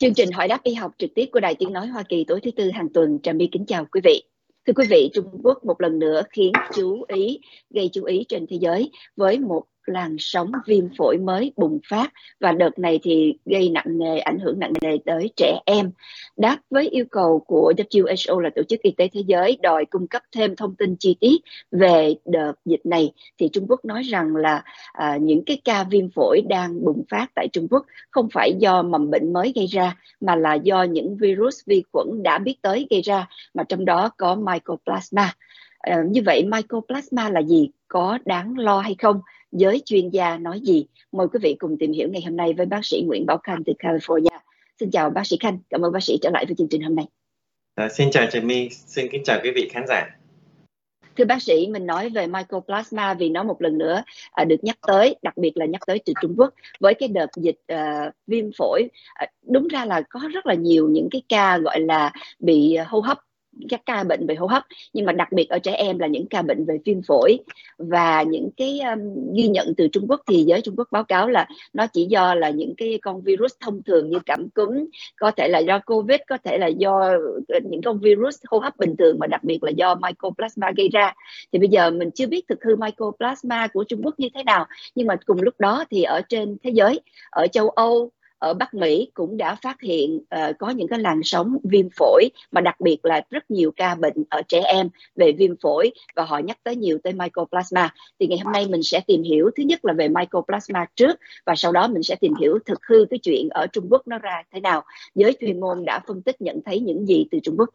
Chương trình hỏi đáp y học trực tiếp của Đài Tiếng Nói Hoa Kỳ tối thứ Tư hàng tuần, Trà My kính chào quý vị. Thưa quý vị, Trung Quốc một lần nữa gây chú ý trên thế giới với một làn sóng viêm phổi mới bùng phát, và đợt này thì ảnh hưởng nặng nề tới trẻ em. Đáp với yêu cầu của WHO là Tổ chức Y tế Thế giới đòi cung cấp thêm thông tin chi tiết về đợt dịch này, thì Trung Quốc nói rằng là những cái ca viêm phổi đang bùng phát tại Trung Quốc không phải do mầm bệnh mới gây ra, mà là do những virus vi khuẩn đã biết tới gây ra, mà trong đó có Mycoplasma. Như vậy Mycoplasma là gì? Có đáng lo hay không? Giới chuyên gia nói gì? Mời quý vị cùng tìm hiểu ngày hôm nay với bác sĩ Nguyễn Bảo Khanh từ California. Xin chào bác sĩ Khanh, cảm ơn bác sĩ trở lại với chương trình hôm nay. Xin chào Trà My, xin kính chào quý vị khán giả. Thưa bác sĩ, mình nói về Mycoplasma vì nó một lần nữa được nhắc tới, đặc biệt là nhắc tới từ Trung Quốc với cái đợt dịch viêm phổi. Đúng ra là có rất là nhiều những cái ca gọi là bị hô hấp, các ca bệnh về hô hấp, nhưng mà đặc biệt ở trẻ em là những ca bệnh về viêm phổi. Và những cái ghi nhận từ Trung Quốc thì giới Trung Quốc báo cáo là nó chỉ do là những cái con virus thông thường như cảm cúm, có thể là do COVID, có thể là do những con virus hô hấp bình thường, mà đặc biệt là do Mycoplasma gây ra. Thì bây giờ mình chưa biết thực hư Mycoplasma của Trung Quốc như thế nào, nhưng mà cùng lúc đó thì ở trên thế giới, ở châu Âu, ở Bắc Mỹ cũng đã phát hiện có những cái làn sóng viêm phổi, mà đặc biệt là rất nhiều ca bệnh ở trẻ em về viêm phổi, và họ nhắc tới nhiều tới Mycoplasma. Thì ngày hôm nay mình sẽ tìm hiểu thứ nhất là về Mycoplasma trước, và sau đó mình sẽ tìm hiểu thực hư cái chuyện ở Trung Quốc nó ra thế nào. Giới chuyên môn đã phân tích nhận thấy những gì từ Trung Quốc.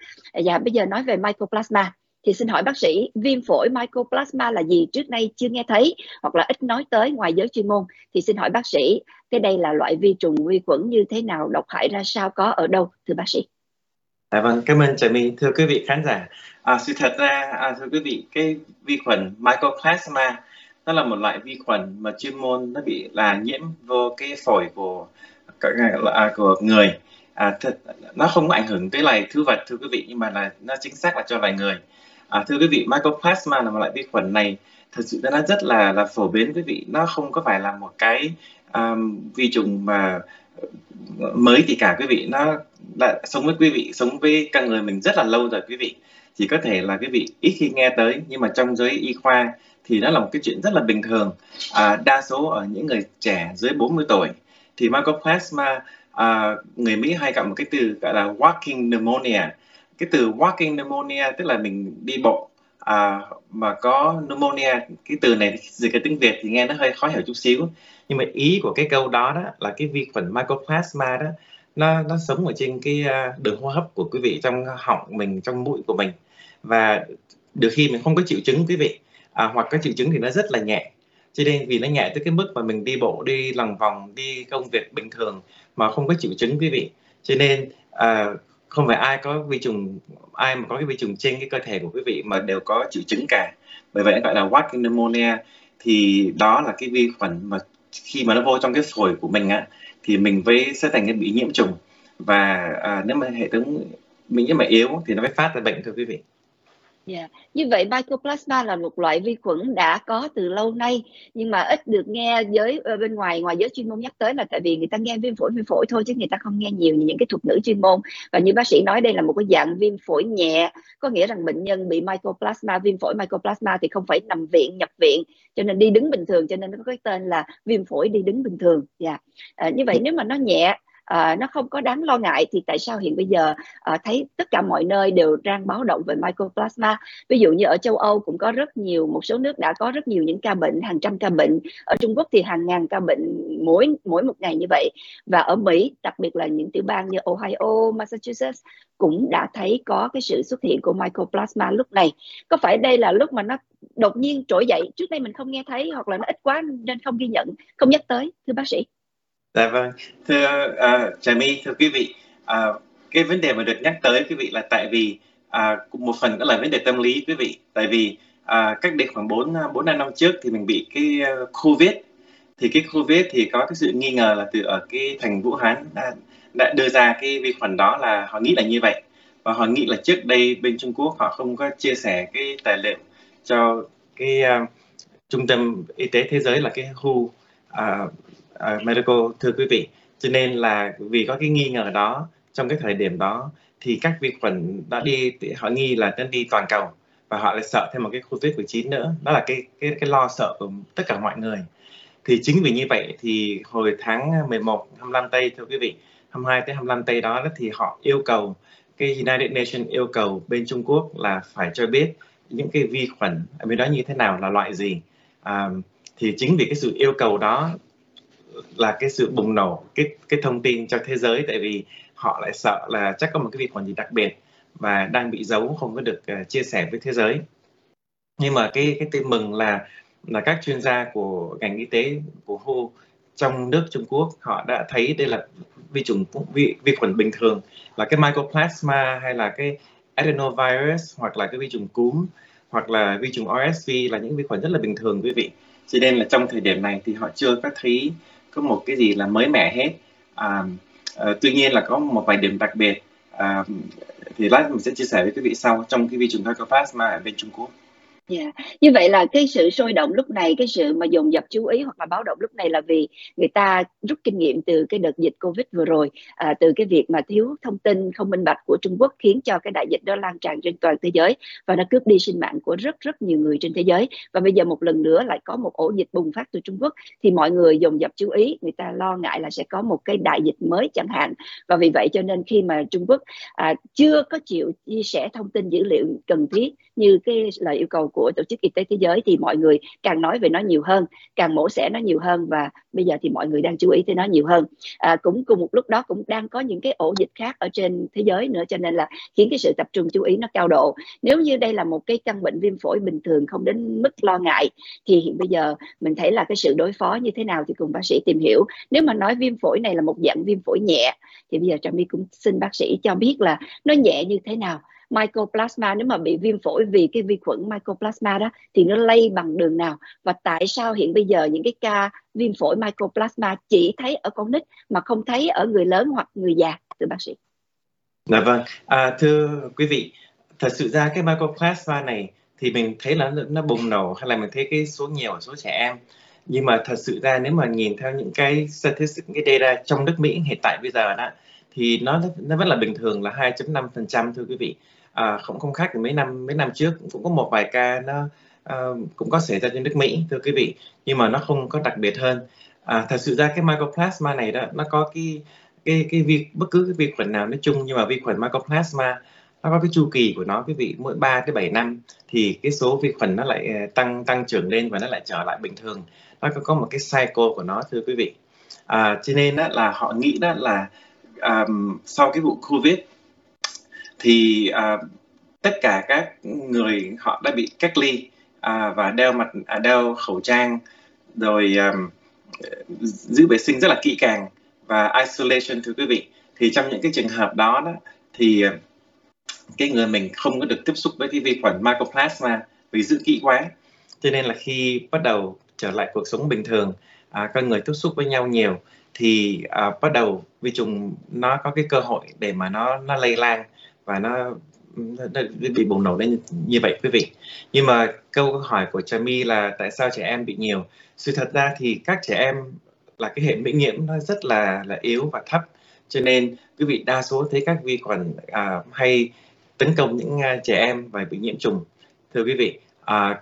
Và bây giờ nói về Mycoplasma thì xin hỏi bác sĩ, viêm phổi Mycoplasma là gì trước nay chưa nghe thấy hoặc là ít nói tới ngoài giới chuyên môn? Thì xin hỏi bác sĩ, cái đây là loại vi trùng vi khuẩn như thế nào, độc hại ra sao, có ở đâu, thưa bác sĩ? Vâng, cảm ơn Trà My. Thưa quý vị khán giả, sự thật ra thưa quý vị, cái vi khuẩn Mycoplasma nó là một loại vi khuẩn mà chuyên môn nó bị là nhiễm vô cái phổi của người. Nó không ảnh hưởng tới loài thứ vật thưa quý vị, nhưng mà là nó chính xác là cho loài người. Thưa quý vị, Mycoplasma là một loại vi khuẩn này thật sự nó rất là phổ biến quý vị. Nó không có phải là một cái vi trùng mà mới thì cả quý vị. Nó đã sống với quý vị, sống với con người mình rất là lâu rồi quý vị. Chỉ có thể là quý vị ít khi nghe tới, nhưng mà trong giới y khoa thì nó là một cái chuyện rất là bình thường. Đa số ở những người trẻ dưới 40 tuổi thì Mycoplasma, người Mỹ hay gặp một cái từ gọi là walking pneumonia. Cái từ walking pneumonia tức là mình đi bộ mà có pneumonia. Cái từ này dịch cái tiếng Việt thì nghe nó hơi khó hiểu chút xíu, nhưng mà ý của cái câu đó là cái vi khuẩn Mycoplasma đó nó sống ở trên cái đường hô hấp của quý vị, trong họng mình, trong mũi của mình, và đôi khi mình không có triệu chứng quý vị, hoặc có triệu chứng thì nó rất là nhẹ. Cho nên vì nó nhẹ tới cái mức mà mình đi bộ, đi lòng vòng, đi công việc bình thường mà không có triệu chứng quý vị. Cho nên không phải ai mà có cái vi trùng trên cái cơ thể của quý vị mà đều có triệu chứng cả. Bởi vậy gọi là walking pneumonia thì đó là cái vi khuẩn mà khi mà nó vô trong cái phổi của mình thì mình sẽ thành cái bị nhiễm trùng, và nếu mà hệ thống mình mà yếu thì nó mới phát ra bệnh thưa quý vị. Yeah. Như vậy Mycoplasma là một loại vi khuẩn đã có từ lâu nay, nhưng mà ít được nghe ngoài giới chuyên môn nhắc tới, là tại vì người ta nghe viêm phổi thôi, chứ người ta không nghe nhiều những cái thuật ngữ chuyên môn. Và như bác sĩ nói, đây là một cái dạng viêm phổi nhẹ, có nghĩa rằng bệnh nhân bị Mycoplasma, viêm phổi Mycoplasma thì không phải nằm viện, nhập viện, cho nên đi đứng bình thường, cho nên nó có cái tên là viêm phổi đi đứng bình thường. Yeah. Như vậy nếu mà nó nhẹ, nó không có đáng lo ngại, thì tại sao hiện bây giờ thấy tất cả mọi nơi đều đang báo động về Mycoplasma? Ví dụ như ở châu Âu cũng có rất nhiều, một số nước đã có rất nhiều những ca bệnh, hàng trăm ca bệnh. Ở Trung Quốc thì hàng ngàn ca bệnh mỗi một ngày như vậy. Và ở Mỹ, đặc biệt là những tiểu bang như Ohio, Massachusetts cũng đã thấy có cái sự xuất hiện của Mycoplasma lúc này. Có phải đây là lúc mà nó đột nhiên trỗi dậy, trước đây mình không nghe thấy, hoặc là nó ít quá nên không ghi nhận, không nhắc tới, thưa bác sĩ? Dạ vâng, thưa Trà My, thưa quý vị, cái vấn đề mà được nhắc tới quý vị là tại vì một phần đó là vấn đề tâm lý quý vị. Tại vì cách đây khoảng 4-5 năm trước thì mình bị cái COVID. Thì cái COVID thì có cái sự nghi ngờ là từ ở cái thành Vũ Hán đã đưa ra cái vi khuẩn đó, là họ nghĩ là như vậy. Và họ nghĩ là trước đây bên Trung Quốc họ không có chia sẻ cái tài liệu cho cái Trung tâm Y tế Thế giới là cái WHO Medical, thưa quý vị. Cho nên là vì có cái nghi ngờ đó, trong cái thời điểm đó thì các vi khuẩn đã đi, họ nghi là nó đi toàn cầu và họ lại sợ thêm một cái COVID-19 nữa. Đó là cái lo sợ của tất cả mọi người. Thì chính vì như vậy thì hồi tháng 11 25 Tây, thưa quý vị, 22 tới 25 Tây đó thì họ yêu cầu, cái United Nations yêu cầu bên Trung Quốc là phải cho biết những cái vi khuẩn ở bên đó như thế nào, là loại gì. Thì chính vì cái sự yêu cầu đó là cái sự bùng nổ cái thông tin cho thế giới, tại vì họ lại sợ là chắc có một cái vi khuẩn gì đặc biệt và đang bị giấu, không có được chia sẻ với thế giới. Nhưng mà cái tin mừng là các chuyên gia của ngành y tế của WHO trong nước Trung Quốc, họ đã thấy đây là vi khuẩn bình thường, là cái Mycoplasma hay là cái adenovirus hoặc là cái vi trùng cúm hoặc là vi trùng RSV, là những vi khuẩn rất là bình thường, quý vị. Cho nên là trong thời điểm này thì họ chưa có thấy có một cái gì là mới mẻ hết. Tuy nhiên là có một vài điểm đặc biệt thì lát mình sẽ chia sẻ với quý vị sau, trong cái vi trùng Mycoplasma ở bên Trung Quốc. Yeah. Như vậy là cái sự sôi động lúc này, cái sự mà dồn dập chú ý hoặc là báo động lúc này là vì người ta rút kinh nghiệm từ cái đợt dịch Covid vừa rồi, từ cái việc mà thiếu thông tin không minh bạch của Trung Quốc khiến cho cái đại dịch đó lan tràn trên toàn thế giới và nó cướp đi sinh mạng của rất rất nhiều người trên thế giới. Và bây giờ một lần nữa lại có một ổ dịch bùng phát từ Trung Quốc thì mọi người dồn dập chú ý, người ta lo ngại là sẽ có một cái đại dịch mới chẳng hạn. Và vì vậy cho nên khi mà Trung Quốc chưa có chịu chia sẻ thông tin dữ liệu cần thiết như cái lời yêu cầu của Tổ chức Y tế Thế giới thì mọi người càng nói về nó nhiều hơn, càng mổ xẻ nó nhiều hơn và bây giờ thì mọi người đang chú ý tới nó nhiều hơn. Cũng cùng một lúc đó cũng đang có những cái ổ dịch khác ở trên thế giới nữa, cho nên là khiến cái sự tập trung chú ý nó cao độ. Nếu như đây là một cái căn bệnh viêm phổi bình thường không đến mức lo ngại thì hiện bây giờ mình thấy là cái sự đối phó như thế nào thì cùng bác sĩ tìm hiểu. Nếu mà nói viêm phổi này là một dạng viêm phổi nhẹ thì bây giờ Trà My cũng xin bác sĩ cho biết là nó nhẹ như thế nào. Mycoplasma, nếu mà bị viêm phổi vì cái vi khuẩn Mycoplasma đó thì nó lây bằng đường nào, và tại sao hiện bây giờ những cái ca viêm phổi Mycoplasma chỉ thấy ở con nít mà không thấy ở người lớn hoặc người già, thưa bác sĩ? Dạ vâng, thưa quý vị, thật sự ra cái Mycoplasma này thì mình thấy là nó bùng nổ hay là mình thấy cái số nhiều ở số trẻ em, nhưng mà thật sự ra nếu mà nhìn theo những cái statistics, cái data trong nước Mỹ hiện tại bây giờ đó thì nó vẫn là bình thường, là 2.5%, thưa quý vị. Không khác từ mấy năm trước cũng có một vài ca nó cũng có xảy ra trên nước Mỹ, thưa quý vị, nhưng mà nó không có đặc biệt hơn. Thật sự ra cái Mycoplasma này đó, nó có cái bất cứ cái vi khuẩn nào nói chung, nhưng mà vi khuẩn Mycoplasma nó có cái chu kỳ của nó, quý vị, mỗi 3 tới 7 năm thì cái số vi khuẩn nó lại tăng trưởng lên và nó lại trở lại bình thường. Nó có một cái cycle của nó, thưa quý vị. Cho nên đó là họ nghĩ đó là sau cái vụ Covid thì tất cả các người họ đã bị cách ly và đeo khẩu trang, rồi giữ vệ sinh rất là kỹ càng và isolation, thưa quý vị. Thì trong những cái trường hợp đó thì cái người mình không có được tiếp xúc với cái vi khuẩn Mycoplasma vì giữ kỹ quá, cho nên là khi bắt đầu trở lại cuộc sống bình thường, các người tiếp xúc với nhau nhiều thì bắt đầu vi trùng nó có cái cơ hội để mà nó lây lan và nó bị bùng nổ lên như vậy, quý vị. Nhưng mà câu hỏi của Trà My là tại sao trẻ em bị nhiều? Sự thật ra thì các trẻ em là cái hệ miễn nhiễm nó rất là yếu và thấp, cho nên quý vị đa số thấy các vi khuẩn hay tấn công những trẻ em và bị nhiễm trùng, thưa quý vị.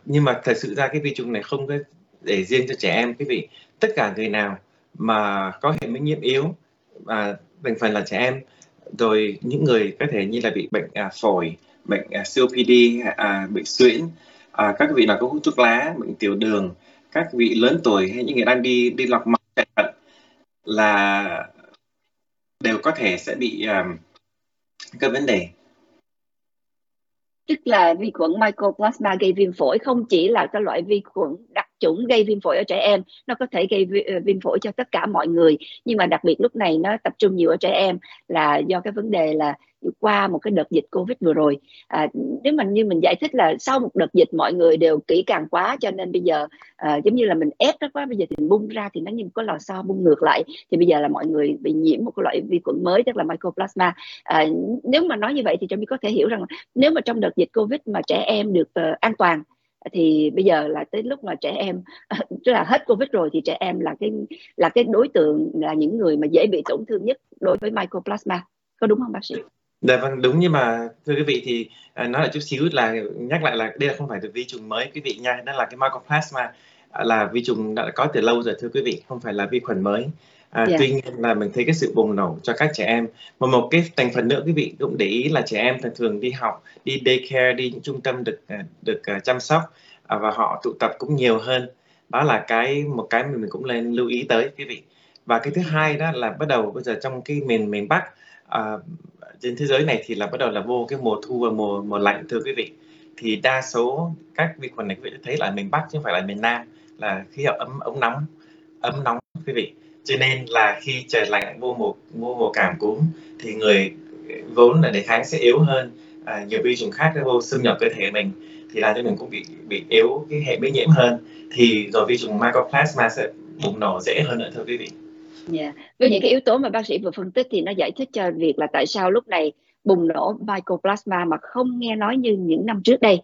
Nhưng mà thật sự ra cái vi trùng này không có để riêng cho trẻ em, quý vị. Tất cả người nào mà có hệ miễn nhiễm yếu, và thành phần là trẻ em, rồi những người có thể như là bị bệnh phổi, bệnh COPD, bệnh suyễn, các vị nào có hút thuốc lá, bệnh tiểu đường, các vị lớn tuổi hay những người đang đi lọc máu chạy thận là đều có thể sẽ bị các vấn đề. Tức là vi khuẩn Mycoplasma gây viêm phổi không chỉ là cái loại vi khuẩn đặc chủng gây viêm phổi ở trẻ em, nó có thể gây viêm phổi cho tất cả mọi người, nhưng mà đặc biệt lúc này nó tập trung nhiều ở trẻ em là do cái vấn đề là qua một cái đợt dịch Covid vừa rồi. Nếu mà như mình giải thích là sau một đợt dịch mọi người đều kỹ càng quá, cho nên bây giờ giống như là mình ép nó quá, bây giờ thì mình bung ra thì nó như một cái lò xo bung ngược lại, thì bây giờ là mọi người bị nhiễm một cái loại vi khuẩn mới, tức là Mycoplasma. Nếu mà nói như vậy thì chúng mình có thể hiểu rằng nếu mà trong đợt dịch Covid mà trẻ em được an toàn Thì bây giờ là tới lúc mà trẻ em, tức là hết Covid rồi, thì trẻ em là cái đối tượng, là những người mà dễ bị tổn thương nhất đối với Mycoplasma. Có đúng không bác sĩ? Dạ vâng, đúng. Nhưng mà thưa quý vị thì nói là chút xíu, là nhắc lại là đây là không phải vi trùng mới quý vị nha. Đó là cái Mycoplasma là vi trùng đã có từ lâu rồi thưa quý vị, không phải là vi khuẩn mới. Tuy nhiên là mình thấy cái sự bùng nổ cho các trẻ em. Mà một cái thành phần nữa quý vị cũng để ý là trẻ em thường đi học, đi daycare, đi những trung tâm được chăm sóc, và họ tụ tập cũng nhiều hơn. Đó là một cái mình cũng nên lưu ý tới quý vị. Và cái thứ hai đó là bắt đầu bây giờ trong cái miền Bắc trên thế giới này thì là bắt đầu là vô cái mùa thu và mùa lạnh thưa quý vị. Thì đa số các vi khuẩn này quý vị thấy là miền Bắc chứ không phải là miền Nam, là khí hậu ấm nóng quý vị. Cho nên là khi trời lạnh vô mùa cảm cúm thì người vốn là đề kháng sẽ yếu hơn, nhiều vi trùng khác vô xâm nhập cơ thể mình thì làm cho mình cũng bị yếu cái hệ miễn nhiễm hơn, thì rồi vi trùng Mycoplasma sẽ bùng nổ dễ hơn nữa thưa quý vị. Với những cái yếu tố mà bác sĩ vừa phân tích thì nó giải thích cho việc là tại sao lúc này bùng nổ Mycoplasma mà không nghe nói như những năm trước đây.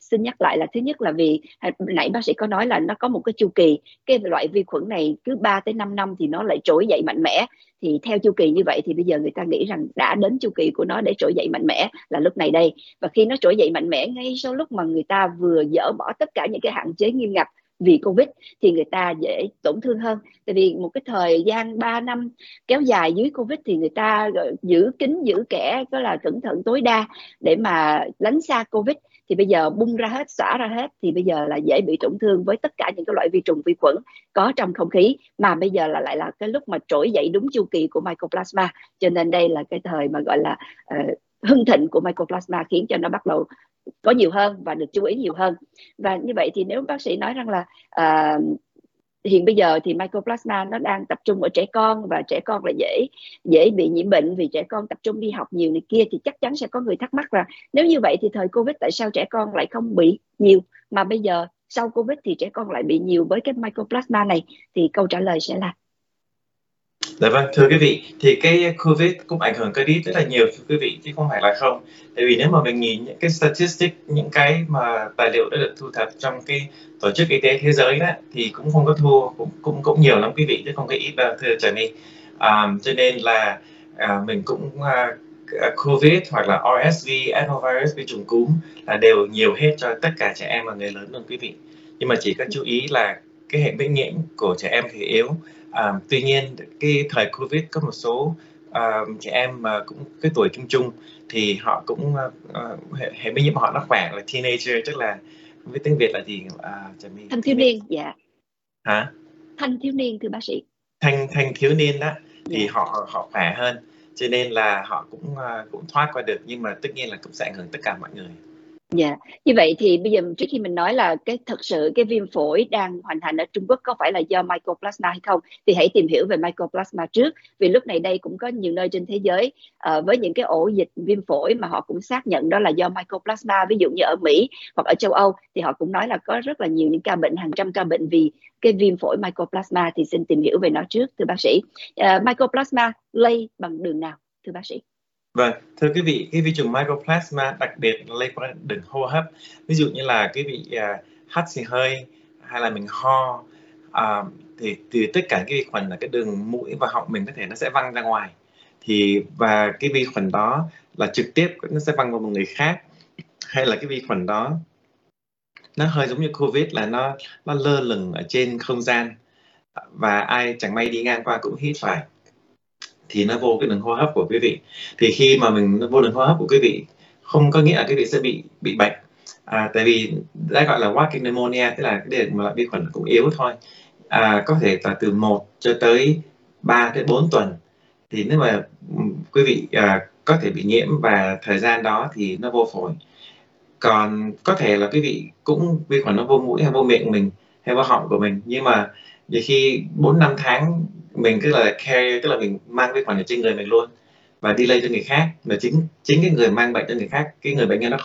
Xin nhắc lại là thứ nhất là vì nãy bác sĩ có nói là nó có một cái chu kỳ, cái loại vi khuẩn này cứ 3 tới 5 năm thì nó lại trỗi dậy mạnh mẽ. Thì theo chu kỳ như vậy thì bây giờ người ta nghĩ rằng đã đến chu kỳ của nó để trỗi dậy mạnh mẽ là lúc này đây. Và khi nó trỗi dậy mạnh mẽ ngay sau lúc mà người ta vừa dỡ bỏ tất cả những cái hạn chế nghiêm ngặt vì Covid thì người ta dễ tổn thương hơn. Tại vì một cái thời gian 3 năm kéo dài dưới Covid thì người ta giữ kín giữ kẻ, đó là cẩn thận tối đa để mà lánh xa Covid. Thì bây giờ bung ra hết, xả ra hết thì bây giờ là dễ bị tổn thương với tất cả những cái loại vi trùng vi khuẩn có trong không khí, mà bây giờ là lại là cái lúc mà trỗi dậy đúng chu kỳ của Mycoplasma. Cho nên đây là cái thời mà gọi là hưng thịnh của Mycoplasma, khiến cho nó bắt đầu có nhiều hơn và được chú ý nhiều hơn. Và như vậy thì nếu bác sĩ nói rằng là hiện bây giờ thì Mycoplasma nó đang tập trung ở trẻ con, và trẻ con là dễ bị nhiễm bệnh vì trẻ con tập trung đi học nhiều này kia, thì chắc chắn sẽ có người thắc mắc là nếu như vậy thì thời Covid tại sao trẻ con lại không bị nhiều, mà bây giờ sau Covid thì trẻ con lại bị nhiều với cái Mycoplasma này, thì câu trả lời sẽ là? Dạ vâng, thưa quý vị, thì cái Covid cũng ảnh hưởng cơ địa rất là nhiều thưa quý vị, chứ không phải là không. Tại vì nếu mà mình nhìn những cái statistics, những cái mà tài liệu đã được thu thập trong cái Tổ chức Y tế Thế giới đó, thì cũng không có thua, cũng nhiều lắm quý vị, chứ không có ít đâu thưa Trần Nhi. Cho nên là mình cũng Covid hoặc là RSV, adenovirus, vi trùng cúm là đều nhiều hết cho tất cả trẻ em và người lớn luôn quý vị. Nhưng mà chỉ cần chú ý là cái hệ miễn nhiễm của trẻ em thì yếu. Tuy nhiên cái thời Covid có một số trẻ em mà cũng cái tuổi trung trung thì họ cũng hệ miễn nhiễm họ nó khỏe, là teenager, tức là với tiếng Việt là gì? Thanh thiếu niên. Hả? Thanh thiếu niên thưa bác sĩ. Thanh thiếu niên đó thì họ khỏe hơn, cho nên là họ cũng thoát qua được, nhưng mà tất nhiên là cũng sẽ ảnh hưởng tất cả mọi người. Như vậy thì bây giờ trước khi mình nói là thật sự cái viêm phổi đang hoành hành ở Trung Quốc có phải là do Mycoplasma hay không, thì hãy tìm hiểu về Mycoplasma trước, vì lúc này đây cũng có nhiều nơi trên thế giới với những cái ổ dịch viêm phổi mà họ cũng xác nhận đó là do Mycoplasma, ví dụ như ở Mỹ hoặc ở châu Âu thì họ cũng nói là có rất là nhiều những ca bệnh, hàng trăm ca bệnh vì cái viêm phổi Mycoplasma, thì xin tìm hiểu về nó trước thưa bác sĩ. Mycoplasma lây bằng đường nào thưa bác sĩ? Vâng, thưa quý vị, cái vi trùng Mycoplasma đặc biệt lây qua đường hô hấp. Ví dụ như là quý vị hắt xì hơi hay là mình ho, thì từ tất cả cái vi khuẩn là cái đường mũi và họng mình có thể nó sẽ văng ra ngoài. Và cái vi khuẩn đó là trực tiếp nó sẽ văng vào một người khác, hay là cái vi khuẩn đó nó hơi giống như Covid là nó lơ lửng ở trên không gian và ai chẳng may đi ngang qua cũng hít phải. Thì nó vô cái đường hô hấp của quý vị. Thì khi mà mình vô đường hô hấp của quý vị không có nghĩa là quý vị sẽ bị bệnh, tại vì đã gọi là walking pneumonia, tức là cái đường mà vi khuẩn cũng yếu thôi, có thể là từ 1 cho tới 3 tới 4 tuần thì nếu mà quý vị có thể bị nhiễm, và thời gian đó thì nó vô phổi. Còn có thể là quý vị cũng vi khuẩn nó vô mũi hay vô miệng mình hay vô họng của mình, nhưng mà vì khi 4-5 tháng mình cứ là carrier, tức là mình mang vi khuẩn ở trên người mình luôn và đi lây cho người khác, mà chính cái người mang bệnh cho người khác, cái người bệnh nhân nó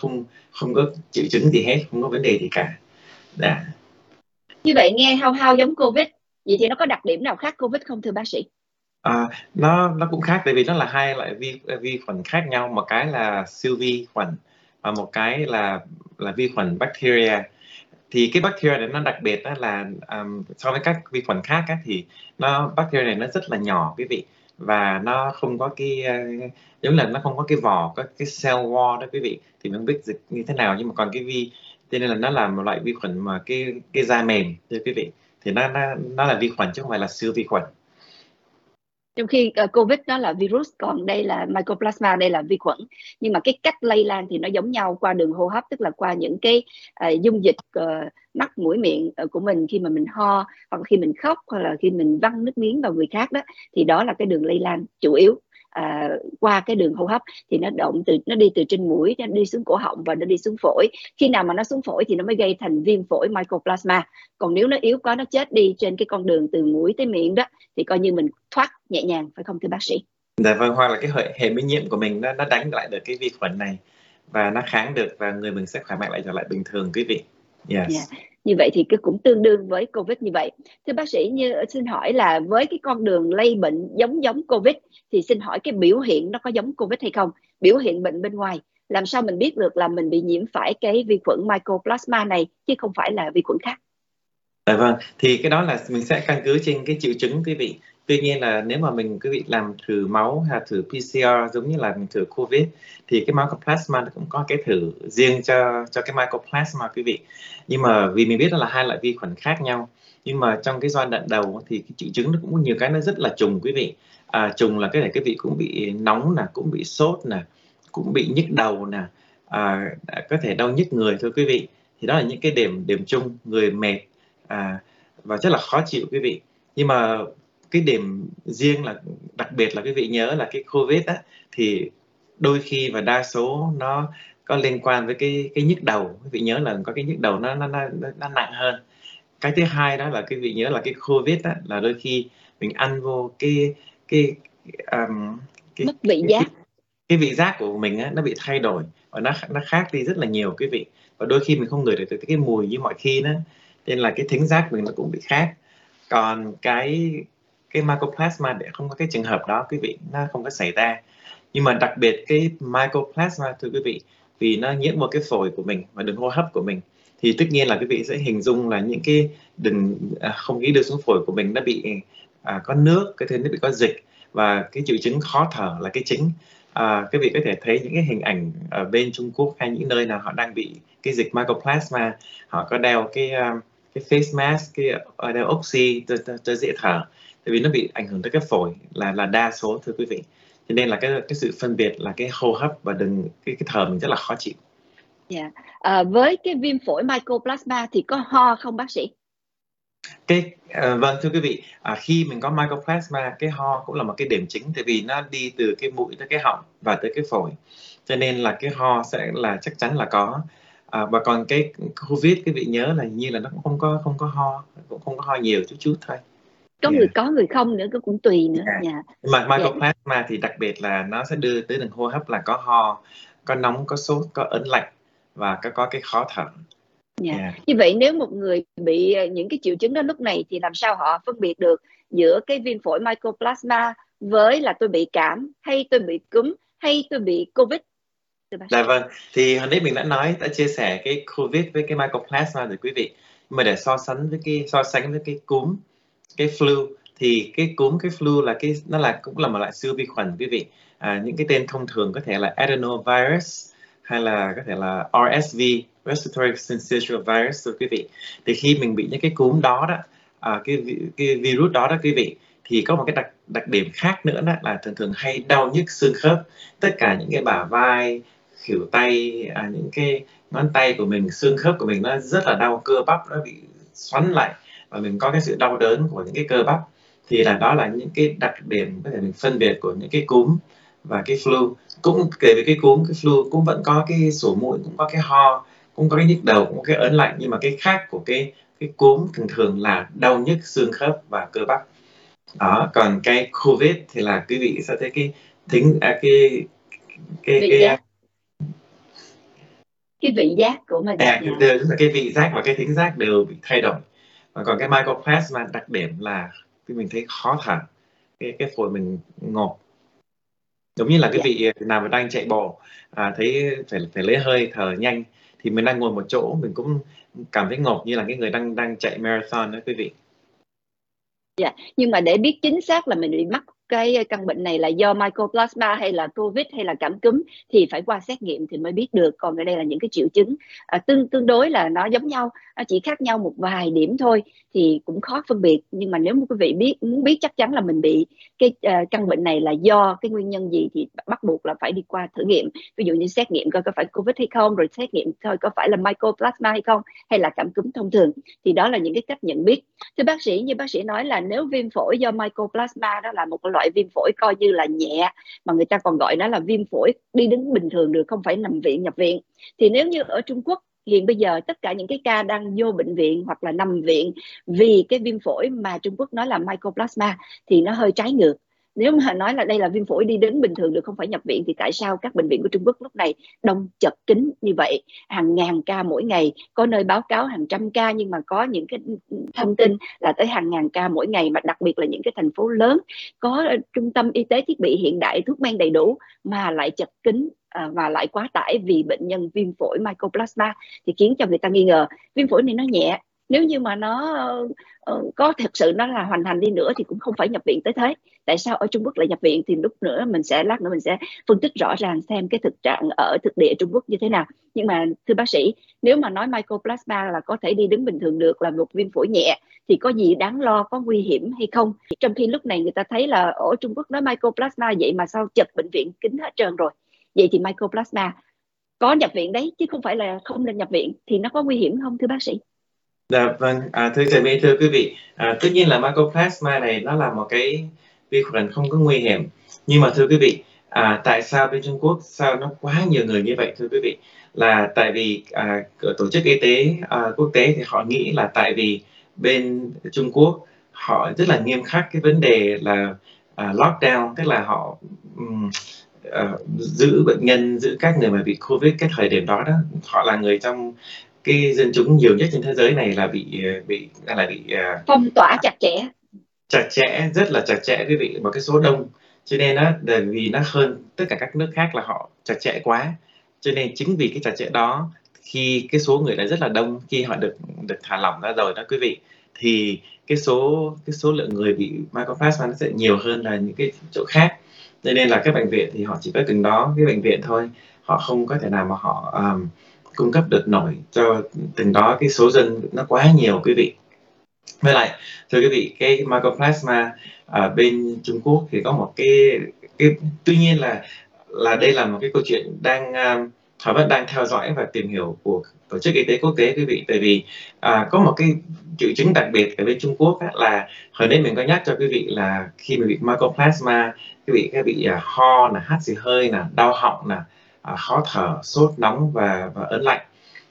không có triệu chứng gì hết, không có vấn đề gì cả. Như vậy nghe hao giống Covid, vậy thì nó có đặc điểm nào khác Covid không thưa bác sĩ? Nó cũng khác, tại vì nó là hai loại vi khuẩn khác nhau, một cái là siêu vi khuẩn và một cái là vi khuẩn bacteria. Thì cái bacteria này nó đặc biệt đó là so với các vi khuẩn khác thì bacteria này nó rất là nhỏ quý vị, và nó không có cái giống là nó không có cái vỏ, có cái cell wall đó quý vị, thì mình không biết dịch như thế nào, nhưng mà còn cái vi, cho nên là nó là một loại vi khuẩn mà cái da mềm thưa quý vị, thì nó là vi khuẩn chứ không phải là siêu vi khuẩn. Trong khi COVID nó là virus, còn đây là Mycoplasma, đây là vi khuẩn. Nhưng mà cái cách lây lan thì nó giống nhau qua đường hô hấp, tức là qua những cái dung dịch mắt, mũi, miệng của mình khi mà mình ho, hoặc khi mình khóc, hoặc là khi mình văng nước miếng vào người khác đó. Thì đó là cái đường lây lan chủ yếu qua cái đường hô hấp. Thì nó đi từ trên mũi, nó đi xuống cổ họng và nó đi xuống phổi. Khi nào mà nó xuống phổi thì nó mới gây thành viêm phổi Mycoplasma. Còn nếu nó yếu quá, nó chết đi trên cái con đường từ mũi tới miệng đó, thì coi như mình thoát nhẹ nhàng, phải không thưa bác sĩ? Dạ vâng, hoặc là cái hệ miễn nhiễm của mình nó đánh lại được cái vi khuẩn này, và nó kháng được, và người mình sẽ khỏe mạnh lại trở lại bình thường quý vị. Yes. Yeah. Như vậy thì cũng tương đương với COVID như vậy. Thưa bác sĩ, xin hỏi là với cái con đường lây bệnh giống COVID, thì xin hỏi cái biểu hiện nó có giống COVID hay không? Biểu hiện bệnh bên ngoài, làm sao mình biết được là mình bị nhiễm phải cái vi khuẩn Mycoplasma này chứ không phải là vi khuẩn khác? À, vâng, thì cái đó là mình sẽ căn cứ trên cái triệu chứng quý vị. Tuy nhiên là nếu mà mình quý vị làm thử máu hay thử PCR giống như là mình thử COVID, thì cái Mycoplasma cũng có cái thử riêng cho cái Mycoplasma quý vị. Nhưng mà vì mình biết là hai loại vi khuẩn khác nhau, nhưng mà trong cái giai đoạn đầu thì cái triệu chứng nó cũng nhiều cái nó rất là trùng quý vị. Trùng là cái này quý vị cũng bị nóng nè, cũng bị sốt nè, cũng bị nhức đầu nè, có thể đau nhức người thôi quý vị. Thì đó là những cái điểm chung, người mệt và rất là khó chịu quý vị. Nhưng mà cái điểm riêng là đặc biệt là quý vị nhớ là cái COVID á, thì đôi khi và đa số nó có liên quan với cái nhức đầu. Quý vị nhớ là có cái nhức đầu nó nặng hơn. Cái thứ hai đó là quý vị nhớ là cái COVID á, là đôi khi mình ăn vô cái vị giác của mình á, nó bị thay đổi và nó khác đi rất là nhiều quý vị. Và đôi khi mình không ngửi được cái mùi như mọi khi nữa, nên là cái thính giác mình nó cũng bị khác. Còn cái Mycoplasma để không có cái trường hợp đó quý vị, nó không có xảy ra. Nhưng mà đặc biệt cái Mycoplasma thưa quý vị, vì nó nhiễm vào cái phổi của mình và đường hô hấp của mình, thì tất nhiên là quý vị sẽ hình dung là những cái đường không khí đưa xuống phổi của mình nó bị có nước, cái thứ nó bị có dịch, và cái triệu chứng khó thở là cái chính. Quý vị có thể thấy những cái hình ảnh ở bên Trung Quốc hay những nơi nào họ đang bị cái dịch Mycoplasma, họ có đeo cái face mask, cái đeo oxy cho dễ thở. Tại vì nó bị ảnh hưởng tới cái phổi là đa số thưa quý vị. Cho nên là cái sự phân biệt là cái hô hấp và cái thở mình rất là khó chịu. Yeah. Với cái viêm phổi Mycoplasma thì có ho không bác sĩ? Vâng thưa quý vị, khi mình có Mycoplasma, cái ho cũng là một cái điểm chính, tại vì nó đi từ cái mũi tới cái họng và tới cái phổi. Cho nên là cái ho sẽ là chắc chắn là có. Và còn cái COVID quý vị nhớ là như là nó cũng không có ho, cũng không có ho nhiều, chút thôi. Có người có, người không nữa, cũng tùy nữa. Mà Mycoplasma thì đặc biệt là nó sẽ đưa tới đường hô hấp là có ho, có nóng, có sốt, có ớn lạnh và có cái khó thở. Như vậy nếu một người bị những cái triệu chứng đó lúc này thì làm sao họ phân biệt được giữa cái viêm phổi Mycoplasma với là tôi bị cảm hay tôi bị cúm hay tôi bị COVID? Dạ vâng, thì hồi nãy mình đã chia sẻ cái COVID với cái Mycoplasma rồi quý vị. Mà để so sánh với cái cúm, cái flu, thì cái cúm, cái flu cũng là một loại siêu vi khuẩn quý vị. Những cái tên thông thường có thể là adenovirus hay là có thể là RSV, respiratory syncytial virus rồi quý vị. Thì khi mình bị những cái cúm đó cái virus đó quý vị, thì có một cái đặc điểm khác nữa đó là thường thường hay đau nhức xương khớp, tất cả những cái bả vai, khuỷu tay, những cái ngón tay của mình, xương khớp của mình nó rất là đau, cơ bắp nó bị xoắn lại và mình có cái sự đau đớn của những cái cơ bắp. Thì đó là những cái đặc điểm có thể mình phân biệt của những cái cúm và cái flu. Cũng kể về cái cúm, cái flu cũng vẫn có cái sổ mũi, cũng có cái ho, cũng có cái nhức đầu, cũng có cái ớn lạnh, nhưng mà cái khác của cái cúm thường thường là đau nhức xương khớp và cơ bắp. Đó, còn cái COVID thì là quý vị sẽ thấy cái vị giác của mình. Cái vị giác và cái thính giác đều bị thay đổi. Và còn cái Mycoplasma đặc điểm là mình thấy khó thở, cái phổi mình ngộp. Giống như là cái vị nào mà đang chạy bò, thấy phải lấy hơi, thở nhanh, thì mình đang ngồi một chỗ mình cũng cảm thấy ngộp như là cái người đang chạy marathon đó quý vị. Dạ, nhưng mà để biết chính xác là mình bị mắc cái căn bệnh này là do Mycoplasma hay là Covid hay là cảm cúm thì phải qua xét nghiệm thì mới biết được. Còn ở đây là những cái triệu chứng tương đối là nó giống nhau, nó chỉ khác nhau một vài điểm thôi thì cũng khó phân biệt. Nhưng mà nếu quý vị muốn biết chắc chắn là mình bị cái căn bệnh này là do cái nguyên nhân gì thì bắt buộc là phải đi qua thử nghiệm. Ví dụ như xét nghiệm coi có phải Covid hay không, rồi xét nghiệm coi có phải là Mycoplasma hay không, hay là cảm cúm thông thường. Thì đó là những cái cách nhận biết. Thưa bác sĩ, như bác sĩ nói là nếu viêm phổi do Mycoplasma đó là một loại viêm phổi coi như là nhẹ, mà người ta còn gọi nó là viêm phổi đi đứng bình thường được, không phải nằm viện nhập viện. Thì nếu như ở Trung Quốc hiện bây giờ tất cả những cái ca đang vô bệnh viện hoặc là nằm viện vì cái viêm phổi mà Trung Quốc nói là Mycoplasma thì nó hơi trái ngược. Nếu mà nói là đây là viêm phổi đi đứng bình thường được, không phải nhập viện, thì tại sao các bệnh viện của Trung Quốc lúc này đông chật kín như vậy, hàng ngàn ca mỗi ngày, có nơi báo cáo hàng trăm ca, nhưng mà có những cái thông tin là tới hàng ngàn ca mỗi ngày, mà đặc biệt là những cái thành phố lớn có trung tâm y tế thiết bị hiện đại, thuốc men đầy đủ mà lại chật kín và lại quá tải vì bệnh nhân viêm phổi Mycoplasma, thì khiến cho người ta nghi ngờ viêm phổi này nó nhẹ. Nếu như mà nó có thực sự nó là hoành hành đi nữa thì cũng không phải nhập viện tới thế. Tại sao ở Trung Quốc lại nhập viện thì lát nữa mình sẽ phân tích rõ ràng xem cái thực trạng ở thực địa Trung Quốc như thế nào. Nhưng mà thưa bác sĩ, nếu mà nói Mycoplasma là có thể đi đứng bình thường được, là một viêm phổi nhẹ, thì có gì đáng lo, có nguy hiểm hay không? Trong khi lúc này người ta thấy là ở Trung Quốc nói Mycoplasma vậy mà sao chật bệnh viện kín hết trơn rồi. Vậy thì Mycoplasma có nhập viện đấy chứ không phải là không nên nhập viện, thì nó có nguy hiểm không thưa bác sĩ? Dạ vâng, thưa quý vị, tất nhiên là Mycoplasma này nó là một cái vi khuẩn không có nguy hiểm. Nhưng mà thưa quý vị, tại sao bên Trung Quốc sao nó quá nhiều người như vậy thưa quý vị? Là tại vì tổ chức y tế quốc tế thì họ nghĩ là tại vì bên Trung Quốc họ rất là nghiêm khắc cái vấn đề là lockdown, tức là họ giữ bệnh nhân, giữ các người mà bị Covid cái thời điểm đó, họ là người trong cái dân chúng nhiều nhất trên thế giới này là bị phong tỏa chặt chẽ, rất là chặt chẽ quý vị, một cái số đông, cho nên đó, vì nó hơn tất cả các nước khác là họ chặt chẽ quá, cho nên chính vì cái chặt chẽ đó, khi cái số người đã rất là đông, khi họ được thả lỏng ra rồi đó quý vị, thì cái số lượng người bị Mycoplasma nó sẽ nhiều hơn là những cái chỗ khác, cho nên là các bệnh viện thì họ chỉ có từng đó cái bệnh viện thôi, họ không có thể nào mà họ cung cấp được nổi cho từng đó cái số dân nó quá nhiều quý vị. Với lại thưa quý vị, cái Mycoplasma ở bên Trung Quốc thì có một cái tuy nhiên là đây là một cái câu chuyện họ vẫn đang theo dõi và tìm hiểu của tổ chức y tế quốc tế quý vị, tại vì có một cái triệu chứng đặc biệt ở bên Trung Quốc là hồi nãy mình có nhắc cho quý vị là khi mình bị Mycoplasma quý vị bị ho là hắt xì hơi là đau họng là khó thở, sốt nóng và ớn lạnh.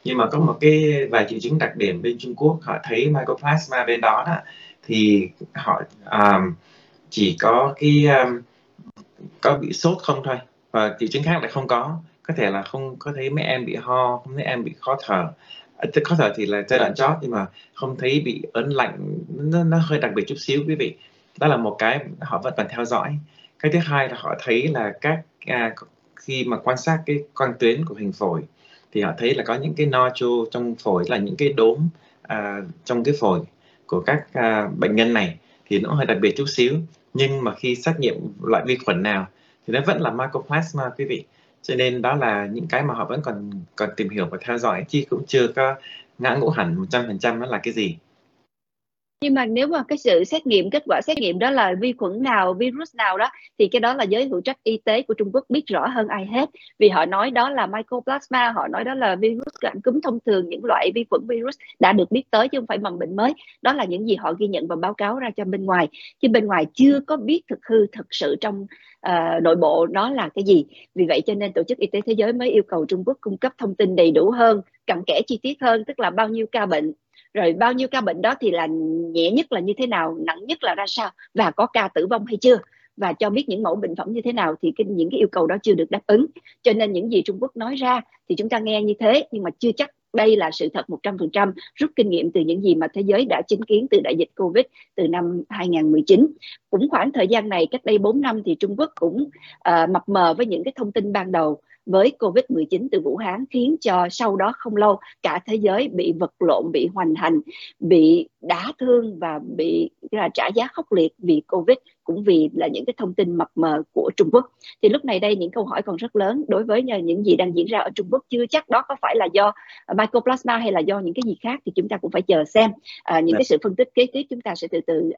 Nhưng mà có một cái vài triệu chứng đặc điểm bên Trung Quốc, họ thấy Mycoplasma bên đó thì họ chỉ có có bị sốt không thôi, và triệu chứng khác lại không có. Có thể là không có thấy mấy em bị ho, không thấy em bị khó thở. Khó thở thì là giai đoạn chót, nhưng mà không thấy bị ớn lạnh, nó hơi đặc biệt chút xíu quý vị. Đó là một cái họ vẫn còn theo dõi. Cái thứ hai là họ thấy là khi mà quan sát cái quang tuyến của hình phổi thì họ thấy là có những cái nodule trong phổi, là những cái đốm trong cái phổi của các bệnh nhân này thì nó hơi đặc biệt chút xíu, nhưng mà khi xét nghiệm loại vi khuẩn nào thì nó vẫn là Mycoplasma quý vị, cho nên đó là những cái mà họ vẫn còn tìm hiểu và theo dõi, chứ cũng chưa có ngã ngũ hẳn 100% nó là cái gì. Nhưng mà nếu mà cái sự xét nghiệm, kết quả xét nghiệm đó là vi khuẩn nào, virus nào đó, thì cái đó là giới hữu trách y tế của Trung Quốc biết rõ hơn ai hết. Vì họ nói đó là Mycoplasma, họ nói đó là virus cảm cúm thông thường, những loại vi khuẩn virus đã được biết tới chứ không phải mầm bệnh mới. Đó là những gì họ ghi nhận và báo cáo ra cho bên ngoài. Chứ bên ngoài chưa có biết thực hư, thực sự trong nội bộ nó là cái gì. Vì vậy cho nên Tổ chức Y tế Thế giới mới yêu cầu Trung Quốc cung cấp thông tin đầy đủ hơn, cặn kẽ chi tiết hơn, tức là bao nhiêu ca bệnh. Rồi bao nhiêu ca bệnh đó thì là nhẹ nhất là như thế nào, nặng nhất là ra sao, và có ca tử vong hay chưa, và cho biết những mẫu bệnh phẩm như thế nào, thì những cái yêu cầu đó chưa được đáp ứng. Cho nên những gì Trung Quốc nói ra thì chúng ta nghe như thế, nhưng mà chưa chắc Đây là sự thật 100%, rút kinh nghiệm từ những gì mà thế giới đã chứng kiến từ đại dịch COVID từ năm 2019. Cũng khoảng thời gian này, cách đây 4 năm thì Trung Quốc cũng mập mờ với những cái thông tin ban đầu với COVID-19 từ Vũ Hán, khiến cho sau đó không lâu cả thế giới bị vật lộn, bị hoành hành, bị đả thương và bị trả giá khốc liệt vì COVID, cũng vì là những cái thông tin mập mờ của Trung Quốc. Thì lúc này đây những câu hỏi còn rất lớn đối với những gì đang diễn ra ở Trung Quốc, chưa chắc đó có phải là do Mycoplasma hay là do những cái gì khác, thì chúng ta cũng phải chờ xem những cái sự phân tích kế tiếp chúng ta sẽ từ từ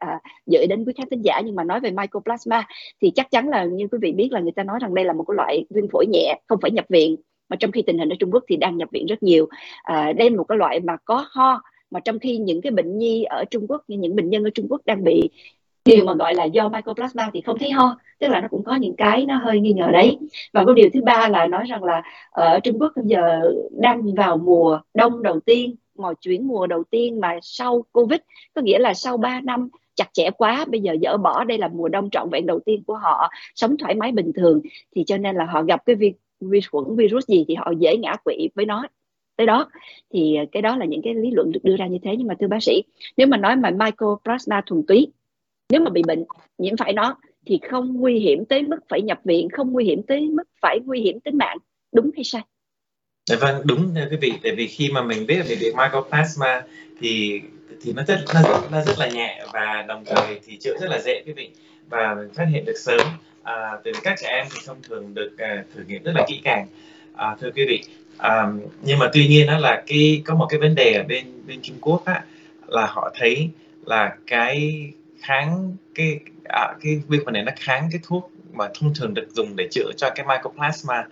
gửi đến quý khán thính giả. Nhưng mà nói về Mycoplasma thì chắc chắn là như quý vị biết là người ta nói rằng đây là một cái loại viêm phổi nhẹ, không phải nhập viện, mà trong khi tình hình ở Trung Quốc thì đang nhập viện rất nhiều. Đây là một cái loại mà có ho, mà trong khi những cái bệnh nhi ở Trung Quốc, những bệnh nhân ở Trung Quốc đang bị điều mà gọi là do Mycoplasma thì không thấy ho, tức là nó cũng có những cái nó hơi nghi ngờ đấy. Và cái điều thứ ba là nói rằng là ở Trung Quốc bây giờ đang vào mùa đông đầu tiên, mà chuyển mùa đầu tiên mà sau Covid, có nghĩa là sau 3 năm chặt chẽ quá, bây giờ dỡ bỏ, đây là mùa đông trọn vẹn đầu tiên của họ, sống thoải mái bình thường, thì cho nên là họ gặp cái vi khuẩn virus gì thì họ dễ ngã quỵ với nó. Tới đó thì cái đó là những cái lý luận được đưa ra như thế. Nhưng mà thưa bác sĩ, nếu mà nói mà Mycoplasma thuần túy, nếu mà bị bệnh, nhiễm phải nó thì không nguy hiểm tới mức phải nhập viện, không nguy hiểm tới mức phải nguy hiểm tính mạng, đúng hay sai? Vâng, đúng thưa quý vị, tại vì khi mà mình biết là mình bị Mycoplasma thì nó rất là nhẹ và đồng thời thì chữa rất là dễ quý vị, và mình phát hiện được sớm. Từ các trẻ em thì thông thường được thử nghiệm rất là kỹ càng, thưa quý vị. Nhưng mà tuy nhiên đó là có một cái vấn đề ở bên Trung Quốc á, là họ thấy là cái vi khuẩn này nó kháng cái thuốc mà thông thường được dùng để chữa cho cái Mycoplasma.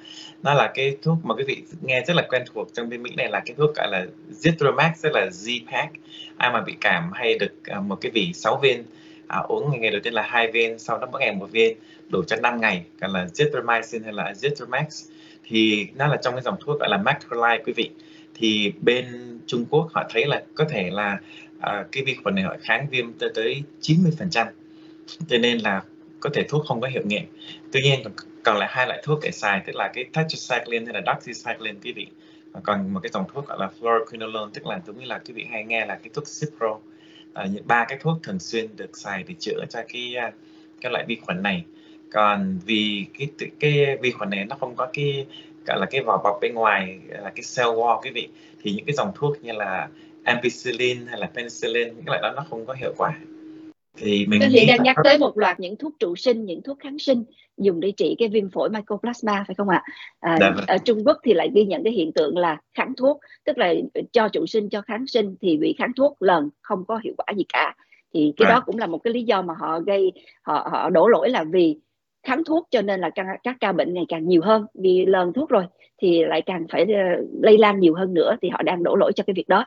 Nó là cái thuốc mà quý vị nghe rất là quen thuộc trong bên Mỹ này, là cái thuốc gọi là Zithromax, tức là Z-Pack. Ai mà bị cảm hay được một cái vỉ 6 viên, uống ngày đầu tiên là 2 viên, sau đó mỗi ngày 1 viên, đủ cho 5 ngày, gọi là azithromycin hay là Zithromax. Thì nó là trong cái dòng thuốc gọi là macrolide quý vị. Thì bên Trung Quốc họ thấy là có thể là cái vi khuẩn này họ kháng viêm tới 90%, cho nên là có thể thuốc không có hiệu nghiệm. Tuy nhiên còn lại 2 loại thuốc để xài, tức là cái tetracycline hay là doxycycline quý vị, và còn một cái dòng thuốc gọi là fluoroquinolone, tức là giống như là quý vị hay nghe là cái thuốc cipro. Những 3 cái thuốc thường xuyên được xài để chữa cho cái loại vi khuẩn này. Còn vì cái vi khuẩn này nó không có cái gọi là cái vỏ bọc bên ngoài, là cái cell wall quý vị, thì những cái dòng thuốc như là ampicillin hay là penicillin, những loại đó nó không có hiệu quả. Thì mình đang nhắc tới một loạt những thuốc trụ sinh, những thuốc kháng sinh dùng để trị cái viêm phổi Mycoplasma, phải không ạ? Ở Trung Quốc thì lại ghi nhận cái hiện tượng là kháng thuốc, tức là cho trụ sinh, cho kháng sinh thì bị kháng thuốc lần, không có hiệu quả gì cả. Thì cái đó cũng là một cái lý do mà họ đổ lỗi là vì kháng thuốc cho nên là các ca bệnh ngày càng nhiều hơn, vì lần thuốc rồi thì lại càng phải lây lan nhiều hơn nữa, thì họ đang đổ lỗi cho cái việc đó.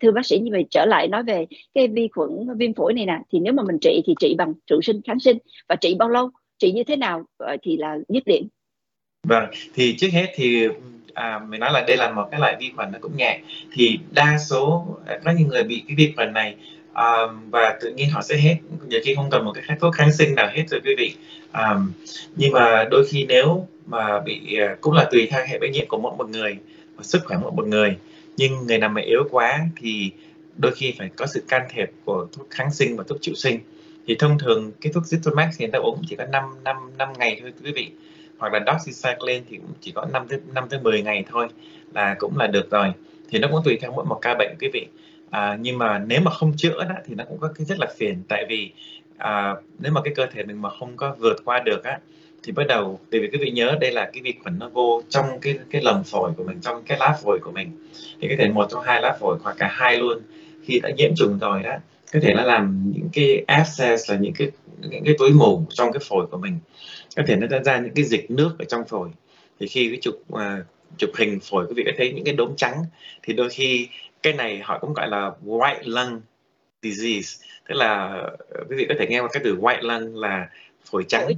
Thưa bác sĩ, như vậy trở lại nói về cái vi khuẩn viêm phổi này nè, thì nếu mà mình trị thì trị bằng trụ sinh, kháng sinh, và trị bao lâu, trị như thế nào thì là dứt điểm? Vâng, thì trước hết thì mình nói là đây là một cái loại vi khuẩn nó cũng nhẹ, thì đa số có những người bị cái vi khuẩn này và tự nhiên họ sẽ hết, nhiều khi không cần một cái thuốc kháng sinh nào hết rồi quý vị. Nhưng mà đôi khi nếu mà bị, cũng là tùy theo hệ miễn dịch của một người, sức khỏe một người, nhưng người nào mà yếu quá thì đôi khi phải có sự can thiệp của thuốc kháng sinh và thuốc trụ sinh. Thì thông thường cái thuốc Zithromax thì người ta uống chỉ có 5 ngày thôi quý vị, hoặc là doxycycline thì cũng chỉ có 5 tới 10 ngày thôi là cũng là được rồi. Thì nó cũng tùy theo mỗi một ca bệnh quý vị. Nhưng mà nếu mà không chữa đó thì nó cũng có cái rất là phiền, tại vì nếu mà cái cơ thể mình mà không có vượt qua được á, thì bắt đầu, tại vì quý vị nhớ đây là cái vi khuẩn nó vô trong cái lồng phổi của mình, trong cái lá phổi của mình, thì có thể 1 trong 2 lá phổi hoặc cả 2 luôn, khi đã nhiễm trùng rồi đó, có thể nó làm những cái abscess, là những cái túi mù trong cái phổi của mình, có thể nó ra những cái dịch nước ở trong phổi. Thì khi cái chụp hình phổi quý vị có thấy những cái đốm trắng, thì đôi khi cái này họ cũng gọi là white lung disease, tức là quý vị có thể nghe qua cái từ white lung là phổi trắng.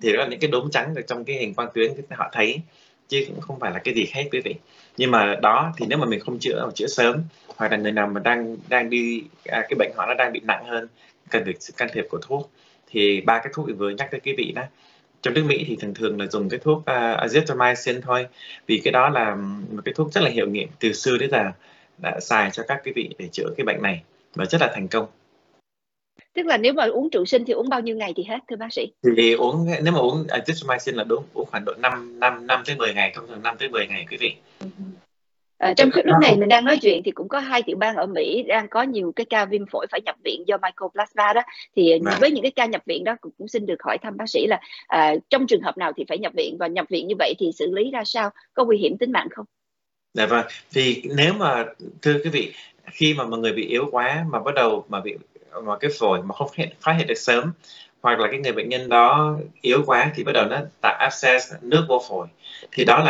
Thì đó là những cái đốm trắng ở trong cái hình quang tuyến họ thấy, chứ cũng không phải là cái gì khác quý vị. Nhưng mà đó thì nếu mà mình không chữa sớm, hoặc là người nào mà đang đi cái bệnh họ nó đang bị nặng hơn, cần được sự can thiệp của thuốc, thì 3 cái thuốc vừa nhắc tới quý vị đó Trong nước Mỹ thì thường thường là dùng cái thuốc azithromycin thôi, vì cái đó là một cái thuốc rất là hiệu nghiệm từ xưa đến giờ, đã xài cho các cái vị để chữa cái bệnh này và rất là thành công. Tức là nếu mà uống trụ sinh thì uống bao nhiêu ngày thì hết thưa bác sĩ? Thì uống, nếu mà uống azithromycin là đúng uống khoảng độ 5 tới 10 ngày, thông thường 5 tới 10 ngày quý vị. Trong lúc này mình đang nói chuyện thì cũng có 2 tiểu bang ở Mỹ đang có nhiều cái ca viêm phổi phải nhập viện do Mycoplasma đó. Thì với những cái ca nhập viện đó cũng xin được hỏi thăm bác sĩ là trong trường hợp nào thì phải nhập viện, và nhập viện như vậy thì xử lý ra sao? Có nguy hiểm tính mạng không? Dạ vâng, thì nếu mà thưa quý vị, khi mà người bị yếu quá mà bắt đầu mà bị cái phổi mà không phát hiện được sớm, hoặc là cái người bệnh nhân đó yếu quá thì bắt đầu nó tạo abscess, nước vô phổi, thì đó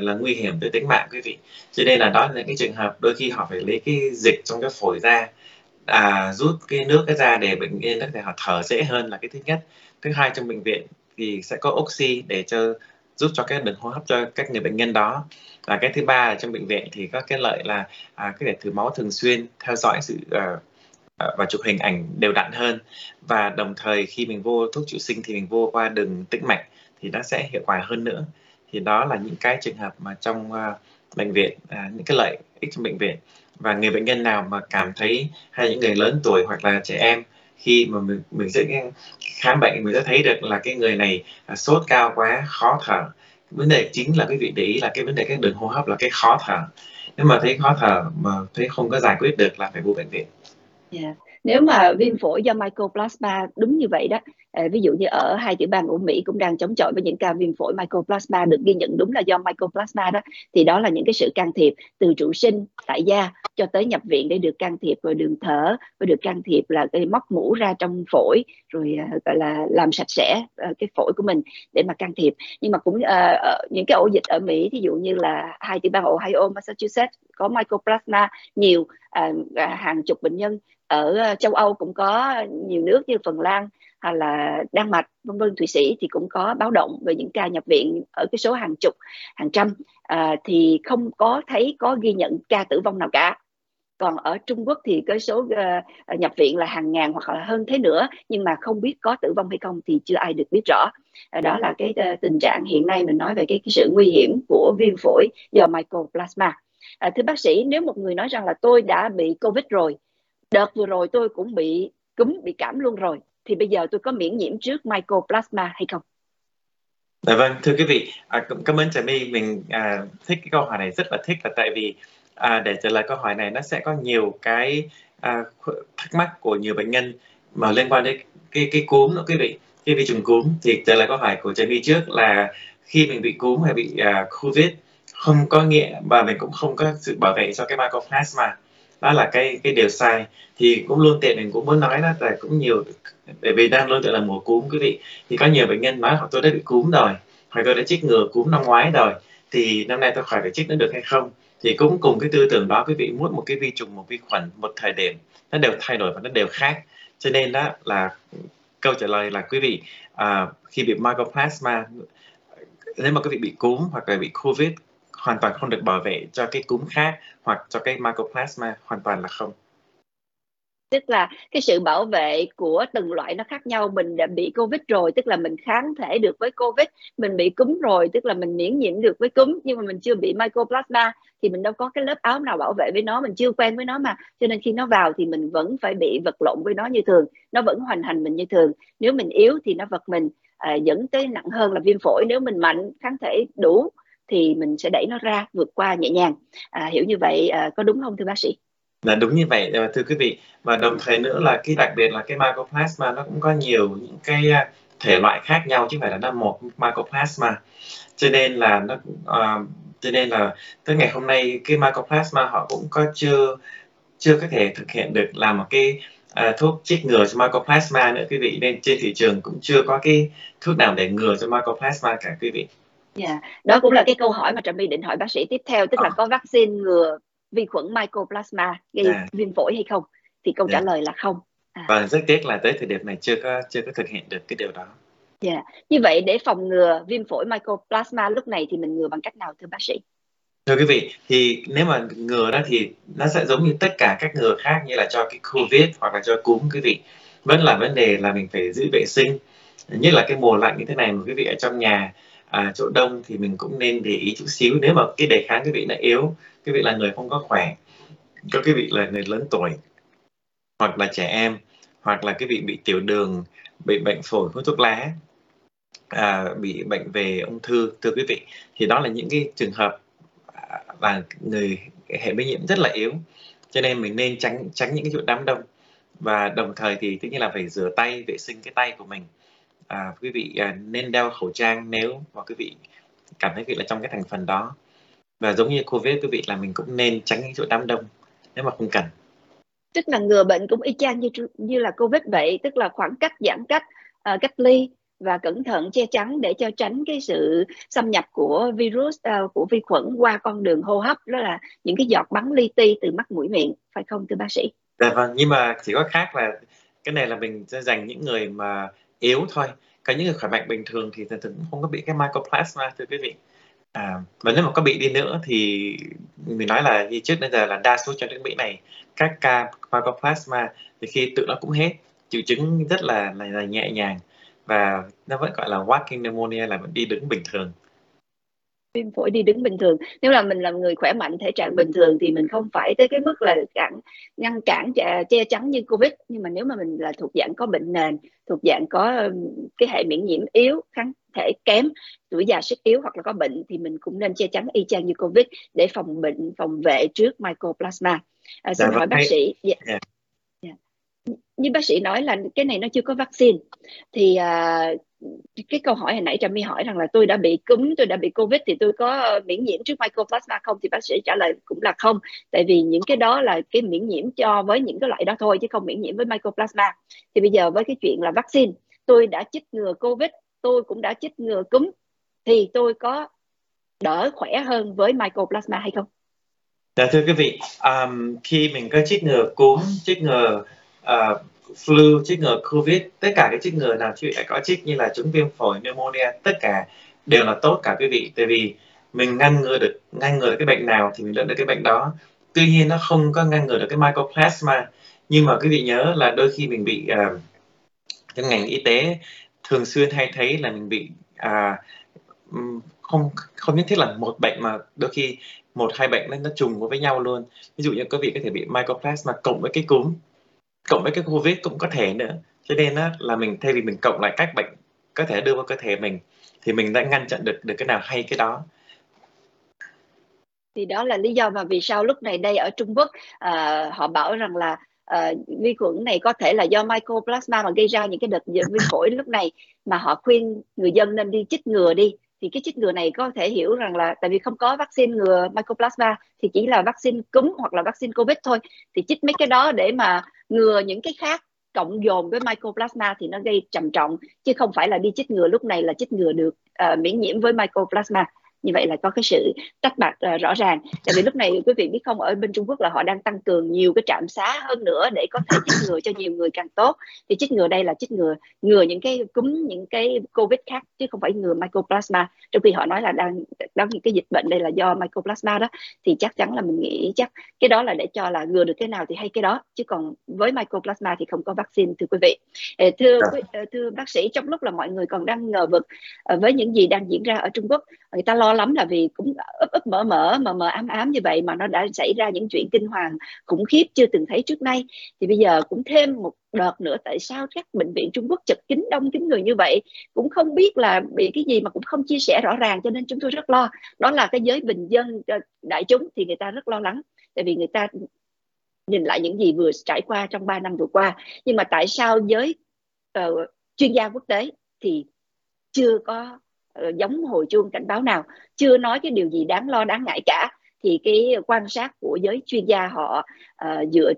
là nguy hiểm tới tính mạng quý vị. Cho nên là đó là những cái trường hợp đôi khi họ phải lấy cái dịch trong cái phổi ra, rút cái nước cái ra để bệnh nhân có thể họ thở dễ hơn là cái thứ nhất. Thứ hai, trong bệnh viện thì sẽ có oxy để cho giúp cho cái đường hô hấp cho các người bệnh nhân đó. Và cái thứ ba là trong bệnh viện thì có cái lợi là cái để thử máu thường xuyên, theo dõi sự và chụp hình ảnh đều đặn hơn, và đồng thời khi mình vô thuốc trụ sinh thì mình vô qua đường tĩnh mạch thì nó sẽ hiệu quả hơn nữa. Thì đó là những cái trường hợp mà trong bệnh viện, những cái lợi ích trong bệnh viện. Và người bệnh nhân nào mà cảm thấy, hay những người lớn tuổi hoặc là trẻ em, khi mà mình sẽ khám bệnh mình sẽ thấy được là cái người này sốt cao quá, khó thở. Vấn đề chính là quý vị để ý là cái vấn đề cái đường hô hấp là cái khó thở. Nếu mà thấy khó thở mà thấy không có giải quyết được là phải vô bệnh viện. Yeah. Nếu mà viêm phổi do Mycoplasma đúng như vậy đó, ví dụ như ở 2 tiểu bang của Mỹ cũng đang chống chọi với những ca viêm phổi Mycoplasma được ghi nhận đúng là do Mycoplasma đó, thì đó là những cái sự can thiệp từ trụ sinh tại gia cho tới nhập viện để được can thiệp rồi đường thở, rồi được can thiệp là cái móc mũ ra trong phổi, rồi gọi là làm sạch sẽ cái phổi của mình để mà can thiệp. Nhưng mà cũng những cái ổ dịch ở Mỹ, thí dụ như là 2 tiểu bang Ohio, Massachusetts có Mycoplasma nhiều, hàng chục bệnh nhân. Ở châu Âu cũng có nhiều nước như Phần Lan hay là Đan Mạch, vân vân, Thụy Sĩ thì cũng có báo động về những ca nhập viện ở cái số hàng chục, hàng trăm, thì không có thấy có ghi nhận ca tử vong nào cả. Còn ở Trung Quốc thì cái số nhập viện là hàng ngàn hoặc là hơn thế nữa, nhưng mà không biết có tử vong hay không thì chưa ai được biết rõ. Đó là cái tình trạng hiện nay mình nói về cái sự nguy hiểm của viêm phổi do Mycoplasma. Thưa bác sĩ, nếu một người nói rằng là tôi đã bị Covid rồi, đợt vừa rồi tôi cũng bị cúm, bị cảm luôn rồi, thì bây giờ tôi có miễn nhiễm trước Mycoplasma hay không? Dạ vâng, thưa quý vị, cảm ơn Trà My, mình thích cái câu hỏi này, rất là thích, là tại vì để trả lời câu hỏi này nó sẽ có nhiều cái thắc mắc của nhiều bệnh nhân mà liên quan đến cái cúm nữa quý vị, cái vi trùng cúm. Thì trả lời câu hỏi của Trà My trước là khi mình bị cúm hay bị Covid không có nghĩa và mình cũng không có sự bảo vệ cho cái Mycoplasma. Đó là cái điều sai. Thì cũng luôn tiện mình cũng muốn nói là cũng nhiều, bởi vì đang luôn tiện là mùa cúm quý vị, thì có nhiều bệnh nhân nói tôi đã bị cúm rồi, hoặc tôi đã chích ngừa cúm năm ngoái rồi, thì năm nay tôi khỏi phải chích nữa được hay không. Thì cũng cùng cái tư tưởng đó quý vị, mỗi một cái vi trùng, một vi khuẩn, một thời điểm nó đều thay đổi và nó đều khác. Cho nên đó là câu trả lời là quý vị khi bị Mycoplasma, nếu mà quý vị bị cúm hoặc là bị Covid, hoàn toàn không được bảo vệ cho cái cúm khác hoặc cho cái Mycoplasma, hoàn toàn là không. Tức là cái sự bảo vệ của từng loại nó khác nhau. Mình đã bị Covid rồi, tức là mình kháng thể được với Covid. Mình bị cúm rồi, tức là mình miễn nhiễm được với cúm. Nhưng mà mình chưa bị Mycoplasma thì mình đâu có cái lớp áo nào bảo vệ với nó, mình chưa quen với nó mà. Cho nên khi nó vào thì mình vẫn phải bị vật lộn với nó như thường. Nó vẫn hoành hành mình như thường. Nếu mình yếu thì nó vật mình, dẫn tới nặng hơn là viêm phổi. Nếu mình mạnh, kháng thể đủ thì mình sẽ đẩy nó ra, vượt qua nhẹ nhàng. Hiểu như vậy có đúng không thưa bác sĩ? Là đúng như vậy thưa quý vị. Và đồng thời nữa là cái đặc biệt là cái Mycoplasma nó cũng có nhiều những cái thể loại khác nhau, chứ không phải là nó một Mycoplasma. Cho nên là nó tới ngày hôm nay cái Mycoplasma họ cũng có chưa có thể thực hiện được làm một cái thuốc chích ngừa cho Mycoplasma nữa quý vị, nên trên thị trường cũng chưa có cái thuốc nào để ngừa cho Mycoplasma cả quý vị. Yeah. Đó cũng là cái câu hỏi mà Trà My định hỏi bác sĩ tiếp theo, tức là có vaccine ngừa vi khuẩn Mycoplasma gây viêm phổi hay không? Thì câu trả lời là không. Và rất tiếc là tới thời điểm này chưa có thực hiện được cái điều đó. Như vậy để phòng ngừa viêm phổi Mycoplasma lúc này thì mình ngừa bằng cách nào thưa bác sĩ? Thưa quý vị, thì nếu mà ngừa đó thì nó sẽ giống như tất cả các ngừa khác, như là cho cái Covid hoặc là cho cúm quý vị. Vẫn là vấn đề là mình phải giữ vệ sinh. nhất là cái mùa lạnh như thế này mà quý vị ở trong nhà chỗ đông thì mình cũng nên để ý chút xíu. Nếu mà cái đề kháng quý vị nó yếu, quý vị là người không có khỏe, có quý vị là người lớn tuổi hoặc là trẻ em, hoặc là quý vị bị tiểu đường, bị bệnh phổi hút thuốc lá, bị bệnh về ung thư, thưa quý vị, thì đó là những cái trường hợp và người hệ miễn nhiễm rất là yếu, cho nên mình nên tránh những cái chỗ đám đông. Và đồng thời thì tất nhiên là phải rửa tay, vệ sinh cái tay của mình. Quý vị nên đeo khẩu trang nếu mà quý vị cảm thấy quý vị là trong cái thành phần đó. Và giống như COVID, quý vị là mình cũng nên tránh những chỗ đám đông nếu mà không cần. Tức là ngừa bệnh cũng y chang như là COVID vậy, tức là khoảng cách, giãn cách, cách ly và cẩn thận che chắn để cho tránh cái sự xâm nhập của virus, của vi khuẩn qua con đường hô hấp, đó là những cái giọt bắn li ti từ mắt mũi miệng, phải không thưa bác sĩ? Dạ vâng, nhưng mà chỉ có khác là cái này là mình sẽ dành những người mà yếu thôi, còn những người khỏe mạnh bình thường thì thường cũng không có bị cái mycoplasma thưa quý vị. Và nếu mà có bị đi nữa thì mình nói là như trước bây giờ là đa số trong nước Mỹ này các ca mycoplasma thì khi tự nó cũng hết, triệu chứng rất là nhẹ nhàng và nó vẫn gọi là walking pneumonia, là vẫn đi đứng bình thường. Viêm phổi đi đứng bình thường. Nếu là mình là người khỏe mạnh, thể trạng bình thường thì mình không phải tới cái mức là ngăn cản, che chắn như COVID. Nhưng mà nếu mà mình là thuộc dạng có bệnh nền, thuộc dạng có cái hệ miễn nhiễm yếu, kháng thể kém, tuổi già sức yếu hoặc là có bệnh thì mình cũng nên che chắn y chang như COVID để phòng bệnh, phòng vệ trước mycoplasma. Xin hỏi bác sĩ. Yeah. Như bác sĩ nói là cái này nó chưa có vaccine thì cái câu hỏi hồi nãy Trà My hỏi rằng là tôi đã bị cúm, tôi đã bị COVID thì tôi có miễn nhiễm trước mycoplasma không, thì bác sĩ trả lời cũng là không, tại vì những cái đó là cái miễn nhiễm cho với những cái loại đó thôi chứ không miễn nhiễm với mycoplasma. Thì bây giờ với cái chuyện là vaccine, tôi đã chích ngừa COVID, tôi cũng đã chích ngừa cúm thì tôi có đỡ khỏe hơn với mycoplasma hay không? Dạ thưa quý vị, khi mình có chích ngừa cúm, chích ngừa flu, chích ngừa COVID, tất cả cái chích ngừa nào quý vị đã có chích như là chống viêm phổi, pneumonia, tất cả đều là tốt cả quý vị. Tại vì mình ngăn ngừa được cái bệnh nào thì mình đỡ được cái bệnh đó. Tuy nhiên nó không có ngăn ngừa được cái mycoplasma. Nhưng mà quý vị nhớ là đôi khi mình bị trong ngành y tế thường xuyên hay thấy là mình bị không nhất thiết là một bệnh mà đôi khi một hai bệnh nó trùng với nhau luôn. Ví dụ như quý vị có thể bị mycoplasma cộng với cái cúm, cộng với cái COVID cũng có thể nữa. Cho nên là mình thay vì mình cộng lại các bệnh có thể đưa vào cơ thể mình thì mình đã ngăn chặn được cái nào hay cái đó. Thì đó là lý do mà vì sao lúc này đây ở Trung Quốc họ bảo rằng là vi khuẩn này có thể là do mycoplasma mà gây ra những cái đợt viêm phổi lúc này, mà họ khuyên người dân nên đi chích ngừa đi. Thì cái chích ngừa này có thể hiểu rằng là tại vì không có vaccine ngừa mycoplasma thì chỉ là vaccine cúm hoặc là vaccine COVID thôi, thì chích mấy cái đó để mà ngừa những cái khác cộng dồn với mycoplasma thì nó gây trầm trọng, chứ không phải là đi chích ngừa lúc này là chích ngừa được miễn nhiễm với mycoplasma. Như vậy là có cái sự tách bạch rõ ràng. Tại vì lúc này quý vị biết không, ở bên Trung Quốc là họ đang tăng cường nhiều cái trạm xá hơn nữa để có thể chích ngừa cho nhiều người càng tốt. Thì chích ngừa đây là chích ngừa những cái cúm, những cái COVID khác chứ không phải ngừa mycoplasma. Trong khi họ nói là đang những cái dịch bệnh đây là do mycoplasma đó, thì chắc chắn là mình nghĩ chắc cái đó là để cho là ngừa được cái nào thì hay cái đó, chứ còn với mycoplasma thì không có vaccine thưa quý vị. Thưa bác sĩ, trong lúc là mọi người còn đang ngờ vực với những gì đang diễn ra ở Trung Quốc, người ta lo lắm là vì cũng ấp mờ mờ ám như vậy mà nó đã xảy ra những chuyện kinh hoàng khủng khiếp chưa từng thấy trước nay, thì bây giờ cũng thêm một đợt nữa. Tại sao các bệnh viện Trung Quốc chật kín, đông kín người như vậy, cũng không biết là bị cái gì mà cũng không chia sẻ rõ ràng, cho nên chúng tôi rất lo. Đó là cái giới bình dân đại chúng thì người ta rất lo lắng, tại vì người ta nhìn lại những gì vừa trải qua trong 3 năm vừa qua. Nhưng mà tại sao giới chuyên gia quốc tế thì chưa có giống hồi chuông cảnh báo nào, chưa nói cái điều gì đáng lo đáng ngại cả, thì cái quan sát của giới chuyên gia họ dựa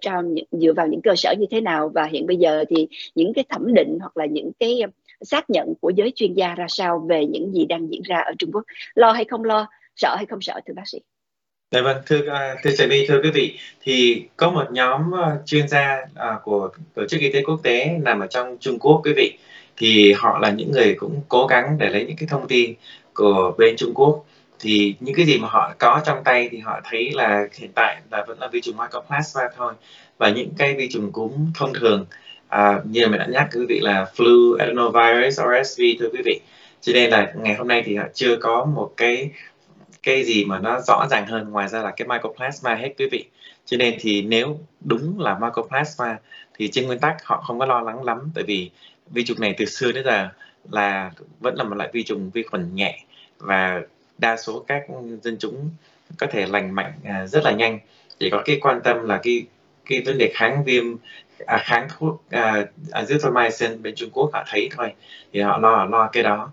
vào những cơ sở như thế nào, và hiện bây giờ thì những cái thẩm định hoặc là những cái xác nhận của giới chuyên gia ra sao về những gì đang diễn ra ở Trung Quốc, lo hay không lo, sợ hay không sợ thưa bác sĩ? Dạ vâng, thưa quý vị, thì có một nhóm chuyên gia của Tổ chức Y tế Quốc tế nằm ở trong Trung Quốc quý vị, thì họ là những người cũng cố gắng để lấy những cái thông tin của bên Trung Quốc. Thì những cái gì mà họ có trong tay thì họ thấy là hiện tại là vẫn là vi trùng mycoplasma thôi, và những cái vi trùng cúm thông thường Như mình đã nhắc quý vị là flu, adenovirus, RSV thưa quý vị. Cho nên là ngày hôm nay thì chưa có một cái gì mà nó rõ ràng hơn ngoài ra là cái mycoplasma hết quý vị. Cho nên thì nếu đúng là mycoplasma thì trên nguyên tắc họ không có lo lắng lắm, tại vì vi trùng này từ xưa đến giờ là vẫn là một loại vi khuẩn nhẹ và đa số các dân chúng có thể lành mạnh rất là nhanh. Chỉ có cái quan tâm là cái vấn đề kháng viêm, kháng thuốc azithromycin bên Trung Quốc họ thấy thôi thì họ lo cái đó.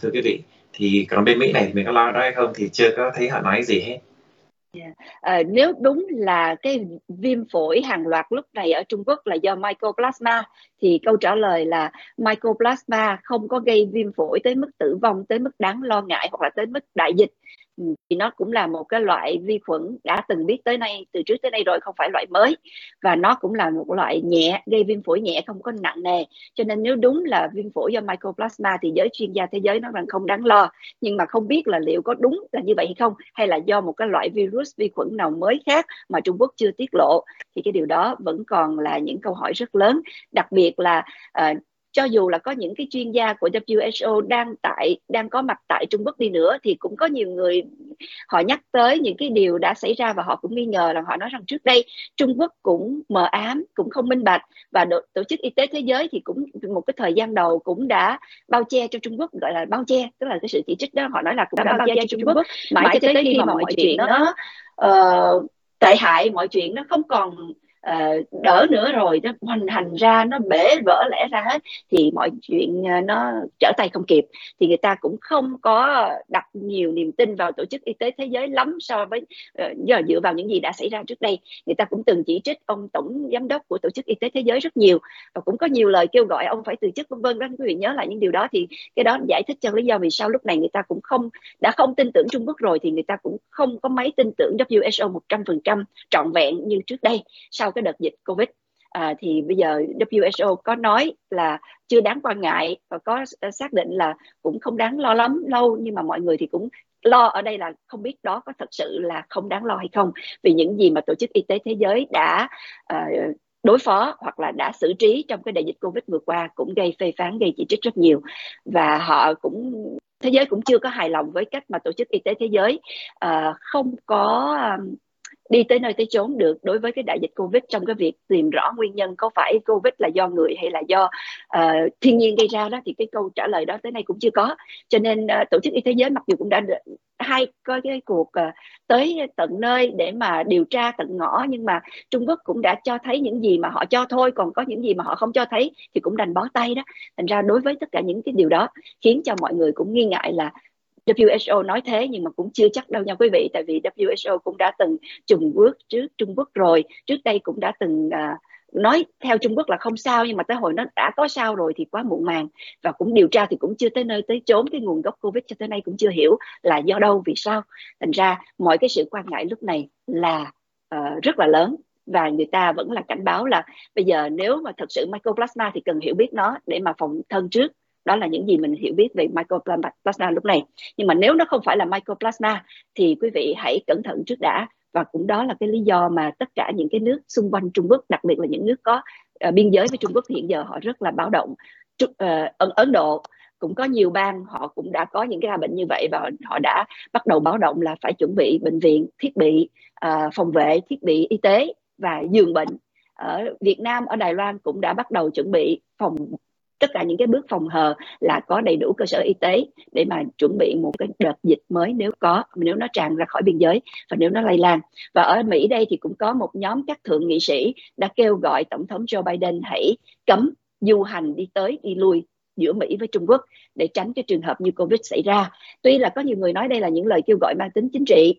Thưa quý vị, thì còn bên Mỹ này thì mình có lo đó hay không thì chưa có thấy họ nói gì hết. Yeah. Nếu đúng là cái viêm phổi hàng loạt lúc này ở Trung Quốc là do mycoplasma thì câu trả lời là mycoplasma không có gây viêm phổi tới mức tử vong, tới mức đáng lo ngại hoặc là tới mức đại dịch. Thì nó cũng là một cái loại vi khuẩn đã từng biết tới nay, từ trước tới nay rồi, không phải loại mới. Và nó cũng là một loại nhẹ, gây viêm phổi nhẹ, không có nặng nề. Cho nên nếu đúng là viêm phổi do mycoplasma thì giới chuyên gia thế giới nói rằng không đáng lo. Nhưng mà không biết là liệu có đúng là như vậy hay không, hay là do một cái loại virus vi khuẩn nào mới khác mà Trung Quốc chưa tiết lộ. Thì cái điều đó vẫn còn là những câu hỏi rất lớn. Đặc biệt là cho dù là có những cái chuyên gia của WHO đang có mặt tại Trung Quốc đi nữa thì cũng có nhiều người họ nhắc tới những cái điều đã xảy ra và họ cũng nghi ngờ, là họ nói rằng trước đây Trung Quốc cũng mờ ám, cũng không minh bạch, và Tổ chức Y tế Thế giới thì cũng một cái thời gian đầu cũng đã bao che cho Trung Quốc, gọi là bao che, tức là cái sự chỉ trích đó, họ nói là cũng đã bao che cho Trung Quốc mãi cho tới khi mà mọi chuyện nó tệ hại, mọi chuyện nó không còn đỡ nữa rồi, nó hành ra, nó bể vỡ lẽ ra hết thì mọi chuyện nó trở tay không kịp, thì người ta cũng không có đặt nhiều niềm tin vào Tổ chức Y tế Thế giới lắm, so với dựa vào những gì đã xảy ra trước đây. Người ta cũng từng chỉ trích ông tổng giám đốc của Tổ chức Y tế Thế giới rất nhiều và cũng có nhiều lời kêu gọi ông phải từ chức, vân vân đó, quý vị nhớ lại những điều đó. Thì cái đó giải thích cho lý do vì sao lúc này người ta cũng không tin tưởng Trung Quốc rồi, thì người ta cũng không có mấy tin tưởng WHO 100% trọn vẹn như trước đây sau cái đợt dịch Covid. Thì bây giờ WHO có nói là chưa đáng quan ngại và có xác định là cũng không đáng lo lắm lâu, nhưng mà mọi người thì cũng lo ở đây là không biết đó có thật sự là không đáng lo hay không, vì những gì mà Tổ chức Y tế Thế giới đã đối phó hoặc là đã xử trí trong cái đại dịch Covid vừa qua cũng gây phê phán, gây chỉ trích rất nhiều, và họ cũng thế giới cũng chưa có hài lòng với cách mà Tổ chức Y tế Thế giới không có đi tới nơi tới chốn được đối với cái đại dịch Covid, trong cái việc tìm rõ nguyên nhân có phải Covid là do người hay là do thiên nhiên gây ra đó, thì cái câu trả lời đó tới nay cũng chưa có. Cho nên Tổ chức Y tế Thế giới mặc dù cũng đã có cái cuộc tới tận nơi để mà điều tra tận ngõ, nhưng mà Trung Quốc cũng đã cho thấy những gì mà họ cho thôi, còn có những gì mà họ không cho thấy thì cũng đành bó tay đó. Thành ra đối với tất cả những cái điều đó khiến cho mọi người cũng nghi ngại là WHO nói thế nhưng mà cũng chưa chắc đâu nha quý vị, tại vì WHO cũng đã từng chùng bước trước Trung Quốc rồi, trước đây cũng đã từng nói theo Trung Quốc là không sao, nhưng mà tới hồi nó đã có sao rồi thì quá muộn màng, và cũng điều tra thì cũng chưa tới nơi tới chốn, cái nguồn gốc Covid cho tới nay cũng chưa hiểu là do đâu, vì sao. Thành ra mọi cái sự quan ngại lúc này là rất là lớn, và người ta vẫn là cảnh báo là bây giờ nếu mà thật sự mycoplasma thì cần hiểu biết nó để mà phòng thân trước. Đó là những gì mình hiểu biết về mycoplasma lúc này. Nhưng mà nếu nó không phải là mycoplasma thì quý vị hãy cẩn thận trước đã. Và cũng đó là cái lý do mà tất cả những cái nước xung quanh Trung Quốc, đặc biệt là những nước có biên giới với Trung Quốc hiện giờ họ rất là báo động. Ấn Độ cũng có nhiều bang, họ cũng đã có những cái ca bệnh như vậy và họ đã bắt đầu báo động là phải chuẩn bị bệnh viện, thiết bị phòng vệ, thiết bị y tế và giường bệnh. Ở Việt Nam, ở Đài Loan cũng đã bắt đầu chuẩn bị tất cả những cái bước phòng hờ là có đầy đủ cơ sở y tế để mà chuẩn bị một cái đợt dịch mới nếu nó tràn ra khỏi biên giới và nếu nó lây lan. Và ở Mỹ đây thì cũng có một nhóm các thượng nghị sĩ đã kêu gọi Tổng thống Joe Biden hãy cấm du hành đi tới đi lui giữa Mỹ với Trung Quốc để tránh cái trường hợp như Covid xảy ra. Tuy là có nhiều người nói đây là những lời kêu gọi mang tính chính trị.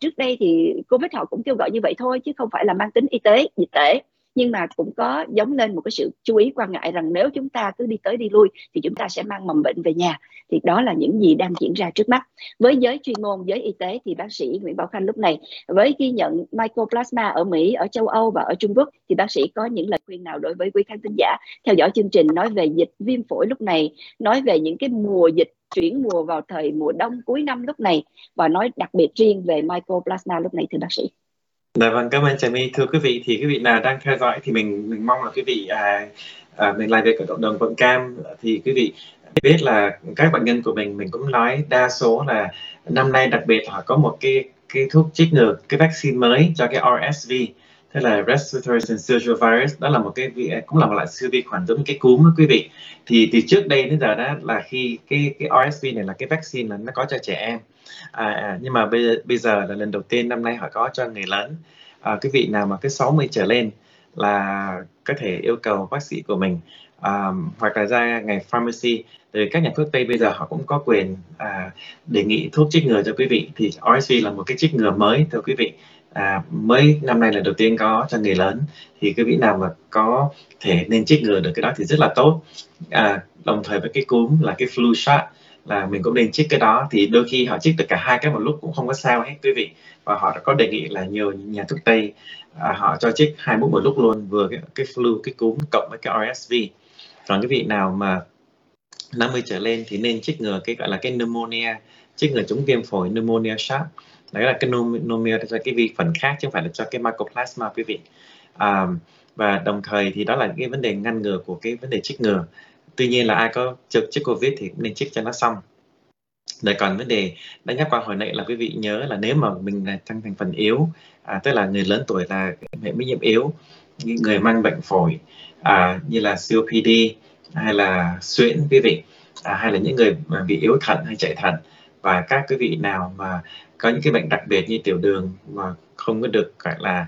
Trước đây thì Covid họ cũng kêu gọi như vậy thôi chứ không phải là mang tính y tế, dịch tễ. Nhưng mà cũng có dóng lên một cái sự chú ý quan ngại rằng nếu chúng ta cứ đi tới đi lui thì chúng ta sẽ mang mầm bệnh về nhà. Thì đó là những gì đang diễn ra trước mắt. Với giới chuyên môn, giới y tế thì bác sĩ Nguyễn Bảo Khanh lúc này với ghi nhận mycoplasma ở Mỹ, ở châu Âu và ở Trung Quốc thì bác sĩ có những lời khuyên nào đối với quý khán thính giả theo dõi chương trình nói về dịch viêm phổi lúc này, nói về những cái mùa dịch chuyển mùa vào thời mùa đông cuối năm lúc này và nói đặc biệt riêng về mycoplasma lúc này thưa bác sĩ? Dạ vâng, cảm ơn Trà My. Thưa quý vị, thì quý vị nào đang theo dõi thì mình mong là quý vị mình làm việc ở cộng đồng Quận Cam thì quý vị biết là các bệnh nhân của mình cũng nói đa số là năm nay đặc biệt họ có một cái thuốc chích ngừa cái vaccine mới cho cái RSV, tức là respiratory syncytial virus, đó là một cái cũng là một loại siêu vi khuẩn giống cái cúm đó quý vị. Thì từ trước đây đến giờ đó là khi cái RSV này là cái vaccine là nó có cho trẻ em, nhưng mà bây giờ là lần đầu tiên năm nay họ có cho người lớn. Quý vị nào mà cứ 60 trở lên là có thể yêu cầu bác sĩ của mình hoặc là ra ngày pharmacy, từ các nhà thuốc Tây bây giờ họ cũng có quyền đề nghị thuốc chích ngừa cho quý vị. Thì RSV là một cái chích ngừa mới thưa quý vị, mới năm nay là đầu tiên có cho người lớn, thì quý vị nào mà có thể nên chích ngừa được cái đó thì rất là tốt. Đồng thời với cái cúm là cái flu shot là mình cũng nên chích cái đó, thì đôi khi họ chích được cả hai cái một lúc cũng không có sao hết quý vị. Và họ đã có đề nghị là nhiều nhà thuốc Tây họ cho chích hai mũi một lúc luôn, vừa cái flu, cái cúm cộng với cái RSV. Còn quý vị nào mà 50 trở lên thì nên chích ngừa cái gọi là cái pneumonia, chích ngừa chống viêm phổi pneumonia shot. Đấy là cái pneumonia cho cái vi khuẩn khác chứ không phải là cho cái Mycoplasma quý vị. Và đồng thời thì đó là cái vấn đề ngăn ngừa của cái vấn đề chích ngừa. Tuy nhiên là ai có chích COVID thì cũng nên chích cho nó xong. Đấy, còn vấn đề đã nhắc qua hồi nãy là quý vị nhớ là nếu mà mình là thành phần yếu, tức là người lớn tuổi là hệ miễn nhiễm yếu, những người mang bệnh phổi như là COPD hay là suyễn quý vị, hay là những người bị yếu thận hay chạy thận, và các quý vị nào mà có những cái bệnh đặc biệt như tiểu đường mà không có được gọi là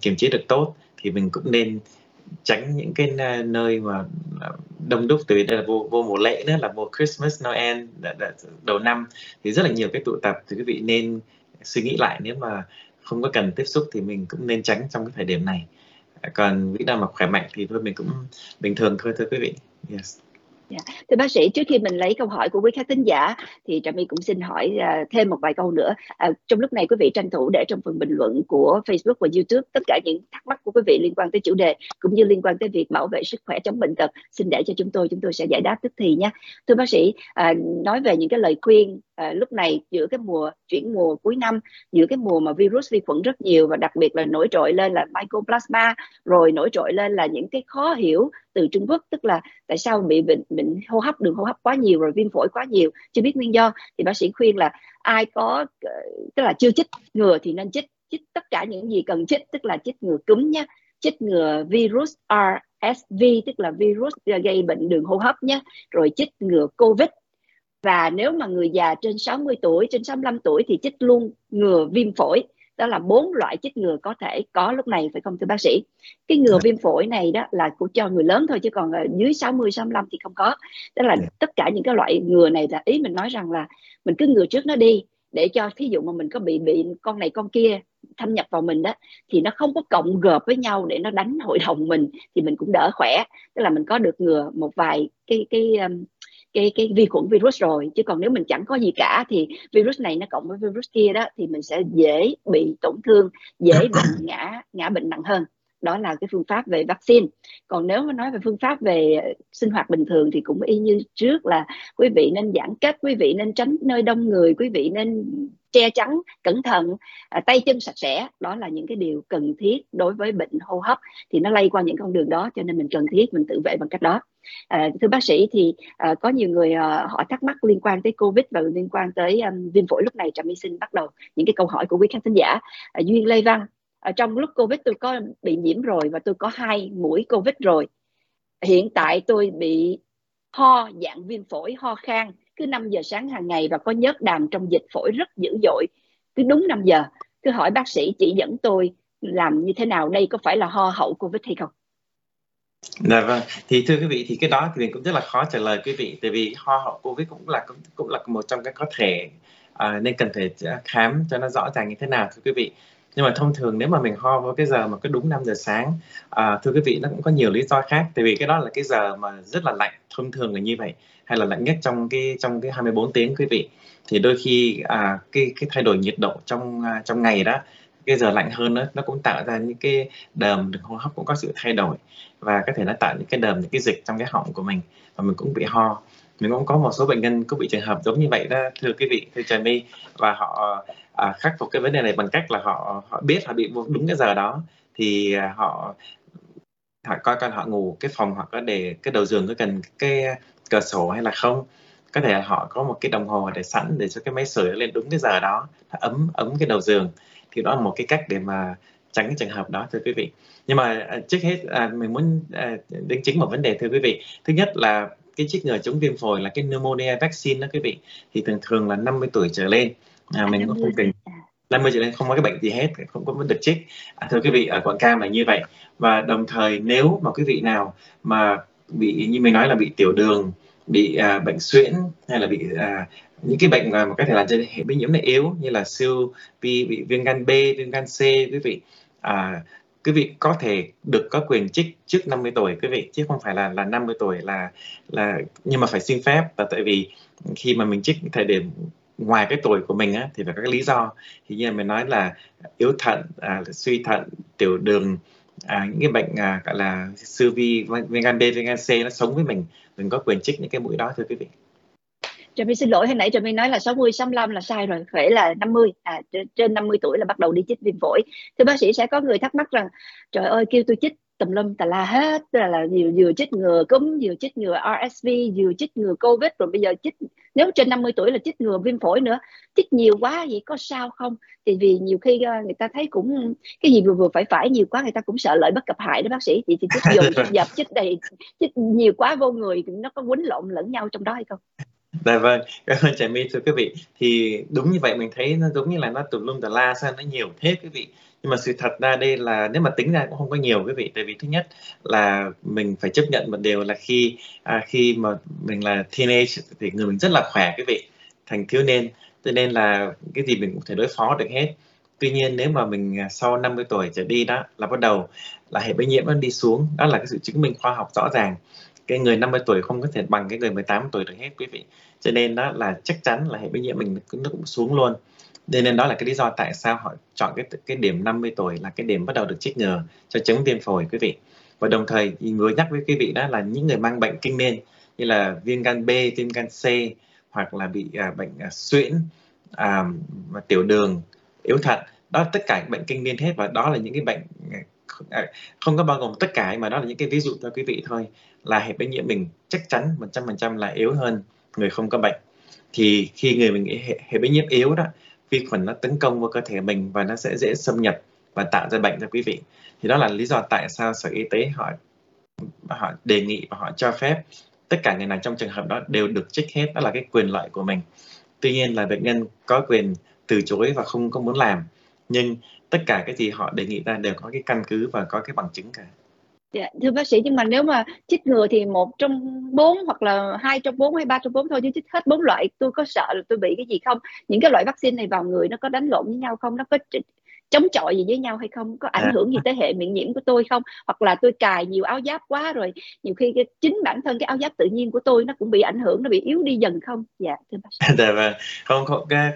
kiềm chế được tốt thì mình cũng nên tránh những cái nơi mà đông đúc. Từ đây là vô mùa lễ nữa, là mùa Christmas, Noel, đầu năm thì rất là nhiều cái tụ tập, thì quý vị nên suy nghĩ lại, nếu mà không có cần tiếp xúc thì mình cũng nên tránh trong cái thời điểm này. Còn quý vị nào mà khỏe mạnh thì thôi mình cũng bình thường thôi thưa quý vị. Yes. Thưa bác sĩ, trước khi mình lấy câu hỏi của quý khán thính giả thì Trà My cũng xin hỏi thêm một vài câu nữa. Trong lúc này quý vị tranh thủ để trong phần bình luận của Facebook và YouTube tất cả những thắc mắc của quý vị liên quan tới chủ đề cũng như liên quan tới việc bảo vệ sức khỏe chống bệnh tật, xin để cho chúng tôi sẽ giải đáp tức thì nha. Thưa bác sĩ, nói về những cái lời khuyên lúc này giữa cái mùa chuyển mùa cuối năm, giữa cái mùa mà virus vi khuẩn rất nhiều và đặc biệt là nổi trội lên là Mycoplasma, rồi nổi trội lên là những cái khó hiểu từ Trung Quốc, tức là tại sao bị bệnh hô hấp, đường hô hấp quá nhiều, rồi viêm phổi quá nhiều, chưa biết nguyên do, thì bác sĩ khuyên là ai có, tức là chưa chích ngừa thì nên chích tất cả những gì cần chích, tức là chích ngừa cúm nha, chích ngừa virus RSV, tức là virus gây bệnh đường hô hấp nhé, rồi chích ngừa COVID. Và nếu mà người già trên 60 tuổi, trên 65 tuổi thì chích luôn ngừa viêm phổi. Đó là 4 loại chích ngừa có thể có lúc này, phải không thưa bác sĩ? Cái ngừa viêm phổi này đó là của cho người lớn thôi, chứ còn dưới 60, 65 thì không có. Tức là tất cả những cái loại ngừa này là ý mình nói rằng là mình cứ ngừa trước nó đi, để cho thí dụ mà mình có bị con này con kia thâm nhập vào mình đó thì nó không có cộng gộp với nhau để nó đánh hội đồng mình, thì mình cũng đỡ khỏe. Tức là mình có được ngừa một vài cái vi khuẩn virus rồi, chứ còn nếu mình chẳng có gì cả thì virus này nó cộng với virus kia đó thì mình sẽ dễ bị tổn thương, dễ bị ngã bệnh nặng hơn. Đó là cái phương pháp về vaccine. Còn nếu mà nói về phương pháp về sinh hoạt bình thường thì cũng y như trước, là quý vị nên giãn cách, quý vị nên tránh nơi đông người, quý vị nên che chắn, cẩn thận, tay chân sạch sẽ. Đó là những cái điều cần thiết đối với bệnh hô hấp, thì nó lây qua những con đường đó, cho nên mình cần thiết mình tự vệ bằng cách đó. Thưa bác sĩ, thì có nhiều người hỏi thắc mắc liên quan tới COVID và liên quan tới viêm phổi. Lúc này Trà My xin bắt đầu những cái câu hỏi của quý khán thính giả. Duyên Lê Văn: trong lúc COVID tôi có bị nhiễm rồi và tôi có 2 mũi COVID rồi. Hiện tại tôi bị ho dạng viêm phổi, ho khan cứ 5 giờ sáng hàng ngày và có nhớt đàm trong dịch phổi rất dữ dội, cứ đúng 5 giờ. Cứ hỏi bác sĩ chỉ dẫn tôi làm như thế nào, đây có phải là ho hậu COVID hay không? Dạ vâng, thì thưa quý vị, thì cái đó thì mình cũng rất là khó trả lời quý vị, tại vì ho hậu COVID cũng là một trong các có thể, nên cần phải khám cho nó rõ ràng như thế nào thưa quý vị. Nhưng mà thông thường nếu mà mình ho vào cái giờ mà cứ đúng 5 giờ sáng, thưa quý vị, nó cũng có nhiều lý do khác, tại vì cái đó là cái giờ mà rất là lạnh, thông thường là như vậy, hay là lạnh nhất trong cái 24 tiếng quý vị. Thì đôi khi cái thay đổi nhiệt độ trong ngày đó, cái giờ lạnh hơn đó, nó cũng tạo ra những cái đờm đường hô hấp cũng có sự thay đổi, và có thể nó tạo những cái đờm, những cái dịch trong cái họng của mình, và mình cũng bị ho. Mình cũng có một số bệnh nhân cũng bị trường hợp giống như vậy đó, thưa quý vị, thưa Trà My, và họ khắc phục cái vấn đề này bằng cách là họ biết họ bị đúng cái giờ đó thì họ coi con họ ngủ cái phòng hoặc có để cái đầu giường có cần cái cửa sổ hay là không, có thể họ có một cái đồng hồ để sẵn để cho cái máy sưởi lên đúng cái giờ đó, ấm cái đầu giường, thì đó là một cái cách để mà tránh cái trường hợp đó, thưa quý vị. Nhưng mà trước hết mình muốn đính chính một vấn đề, thưa quý vị. Thứ nhất là cái chích ngừa chống viêm phổi là cái pneumonia vaccine đó quý vị, thì thường là 50 tuổi trở lên, mình cũng không cần 50 trở lên không có cái bệnh gì hết, không có được chích, thưa quý vị. Ở Quận Cam là như vậy. Và đồng thời nếu mà quý vị nào mà bị, như mình nói là bị tiểu đường, bị bệnh suyễn, hay là bị những cái bệnh mà có thể làm cho hệ miễn nhiễm này yếu như là siêu vi, bị viêm gan B, viêm gan C, quý vị, quý vị có thể được có quyền trích trước 50 tuổi quý vị, chứ không phải là 50 tuổi là nhưng mà phải xin phép, và tại vì khi mà mình trích thời điểm ngoài cái tuổi của mình á, thì phải có cái lý do, thì như mình nói là yếu thận, suy thận, tiểu đường, những cái bệnh gọi là siêu vi, viêm gan B, viêm gan C nó sống với mình có quyền trích những cái mũi đó, thưa quý vị. Trà My xin lỗi, hồi nãy Trà My nói là 60, 65 là sai rồi, phải là 50, trên 50 tuổi là bắt đầu đi chích viêm phổi. Thưa bác sĩ, sẽ có người thắc mắc rằng trời ơi kêu tôi chích tùm lum tà la hết, là vừa chích ngừa cúm, vừa chích ngừa RSV, vừa chích ngừa Covid, rồi bây giờ chích, nếu trên 50 tuổi là chích ngừa viêm phổi nữa, chích nhiều quá vậy có sao không? Thì vì nhiều khi người ta thấy cũng cái gì vừa vừa phải nhiều quá, người ta cũng sợ lợi bất cập hại đó bác sĩ, thì chích dồn chích dập chích đầy, chích nhiều quá vô người, nó có quấn lộn lẫn nhau trong đó hay không? Dạ vâng, cảm ơn Trà My, thưa quý vị. Thì đúng như vậy, mình thấy nó giống như là nó tùm lum tà la, sao nó nhiều thế quý vị. Nhưng mà sự thật ra đây là nếu mà tính ra cũng không có nhiều quý vị. Tại vì thứ nhất là mình phải chấp nhận một điều là khi mà mình là teenage thì người mình rất là khỏe quý vị, thành thiếu niên, cho nên là cái gì mình cũng thể đối phó được hết. Tuy nhiên nếu mà mình sau 50 tuổi trở đi đó là bắt đầu là hệ miễn nhiễm nó đi xuống. Đó là cái sự chứng minh khoa học rõ ràng. Cái người 50 tuổi không có thể bằng cái người 18 tuổi được hết quý vị. Cho nên đó là chắc chắn là hệ miễn nhiễm mình nó cũng xuống luôn. Nên đó là cái lý do tại sao họ chọn cái điểm 50 tuổi là cái điểm bắt đầu được chích ngừa cho chống viêm phổi quý vị. Và đồng thời người nhắc với quý vị đó là những người mang bệnh kinh niên như là viêm gan B, viêm gan C, hoặc là bị bệnh suyễn, tiểu đường, yếu thận. Đó tất cả bệnh kinh niên hết, và đó là những cái bệnh không có bao gồm tất cả, mà đó là những cái ví dụ cho quý vị thôi, là hệ miễn nhiễm mình chắc chắn 100% là yếu hơn người không có bệnh. Thì khi người mình hệ miễn nhiễm yếu đó, vi khuẩn nó tấn công vào cơ thể mình và nó sẽ dễ xâm nhập và tạo ra bệnh cho quý vị. Thì đó là lý do tại sao Sở Y tế họ đề nghị và họ cho phép tất cả người nào trong trường hợp đó đều được trích hết, đó là cái quyền lợi của mình. Tuy nhiên là bệnh nhân có quyền từ chối và không có muốn làm, nhưng tất cả cái gì họ đề nghị ra đều có cái căn cứ và có cái bằng chứng cả. Yeah, thưa bác sĩ, nhưng mà nếu mà chích ngừa thì 1 trong 4 hoặc là 2 trong 4 hay 3 trong 4 thôi, chứ chích hết 4 loại tôi có sợ là tôi bị cái gì không? Những cái loại vaccine này vào người nó có đánh lộn với nhau không? Nó có chống chọi gì với nhau hay không? Có ảnh hưởng gì tới hệ miễn nhiễm của tôi không? Hoặc là tôi cài nhiều áo giáp quá rồi, nhiều khi chính bản thân cái áo giáp tự nhiên của tôi nó cũng bị ảnh hưởng, nó bị yếu đi dần không? Dạ, thưa bác sĩ. Dạ vâng,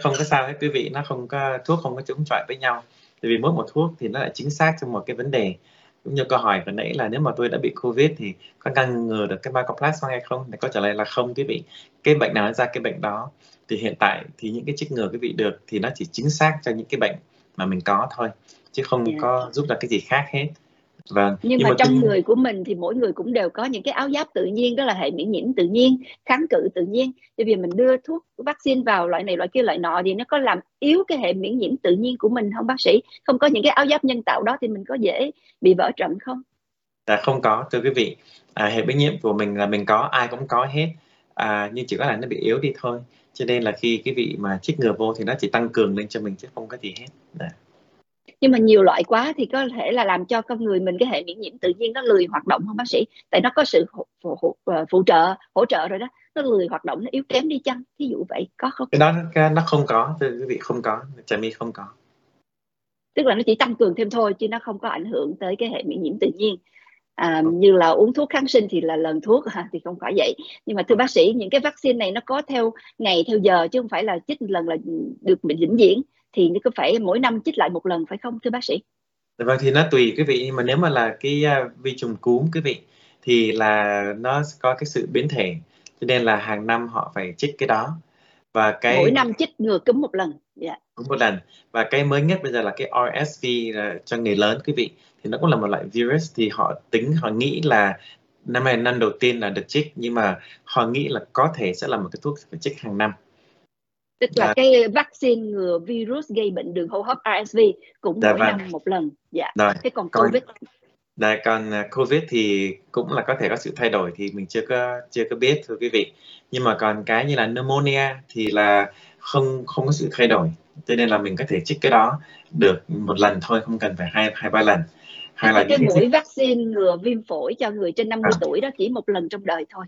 không có sao hết quý vị, nó không có, thuốc không có chống chọi với nhau. Tại vì mỗi một thuốc thì nó lại chính xác trong một cái vấn đề. Cũng như câu hỏi vừa nãy là nếu mà tôi đã bị Covid thì có ngăn ngừa được cái Mycoplasma hay không? Thì câu trả lời là không quý vị. Cái bệnh nào ra cái bệnh đó. Thì hiện tại thì những cái chích ngừa quý vị được thì nó chỉ chính xác cho những cái bệnh mà mình có thôi, chứ không có giúp ra cái gì khác hết. Vâng. Nhưng mà trong người của mình thì mỗi người cũng đều có những cái áo giáp tự nhiên, đó là hệ miễn nhiễm tự nhiên, kháng cự tự nhiên. Bởi vì mình đưa thuốc vaccine vào loại này loại kia loại nọ thì nó có làm yếu cái hệ miễn nhiễm tự nhiên của mình không bác sĩ? Không có những cái áo giáp nhân tạo đó thì mình có dễ bị vỡ trận không? Dạ không có thưa quý vị. Hệ miễn nhiễm của mình là mình có, ai cũng có hết, nhưng chỉ có là nó bị yếu đi thôi. Cho nên là khi cái vị mà chích ngừa vô thì nó chỉ tăng cường lên cho mình chứ không có gì hết. Dạ. Nhưng mà nhiều loại quá thì có thể là làm cho con người mình cái hệ miễn nhiễm tự nhiên nó lười hoạt động không bác sĩ? Tại nó có sự hỗ trợ rồi đó, nó lười hoạt động, nó yếu kém đi chăng? Thí dụ vậy có không? Cái đó nó không có, thưa quý vị, không có, Trà My không có. Tức là nó chỉ tăng cường thêm thôi chứ nó không có ảnh hưởng tới cái hệ miễn nhiễm tự nhiên. Như là uống thuốc kháng sinh thì là lần thuốc thì không phải vậy. Nhưng mà thưa bác sĩ, những cái vaccine này nó có theo ngày theo giờ chứ không phải là chích lần là được mình vĩnh viễn. Thì nó có phải mỗi năm chích lại 1 lần phải không thưa bác sĩ? Vâng, thì nó tùy quý vị, nhưng mà nếu mà là cái vi trùng cúm quý vị thì là nó có cái sự biến thể Cho nên là hàng năm họ phải chích cái đó. Và cái mỗi năm chích ngừa cúm một lần. Yeah. Một lần. Và cái mới nhất bây giờ là cái RSV cho người lớn quý vị. Thì nó cũng là một loại virus, thì họ tính, họ nghĩ là năm này năm đầu tiên là được chích, nhưng mà họ nghĩ là có thể sẽ là một cái thuốc phải chích hàng năm. Tức là cái vaccine ngừa virus gây bệnh đường hô hấp RSV cũng mỗi năm một lần. Dạ. Thế còn COVID? Còn COVID thì cũng là có thể có sự thay đổi, thì mình chưa có biết thưa quý vị. Nhưng mà còn cái như là pneumonia thì là không có sự thay đổi, cho nên là mình có thể chích cái đó được một lần thôi, không cần phải hai ba lần. Hay là cái mũi vaccine ngừa viêm phổi cho người trên 50 tuổi đó chỉ một lần trong đời thôi.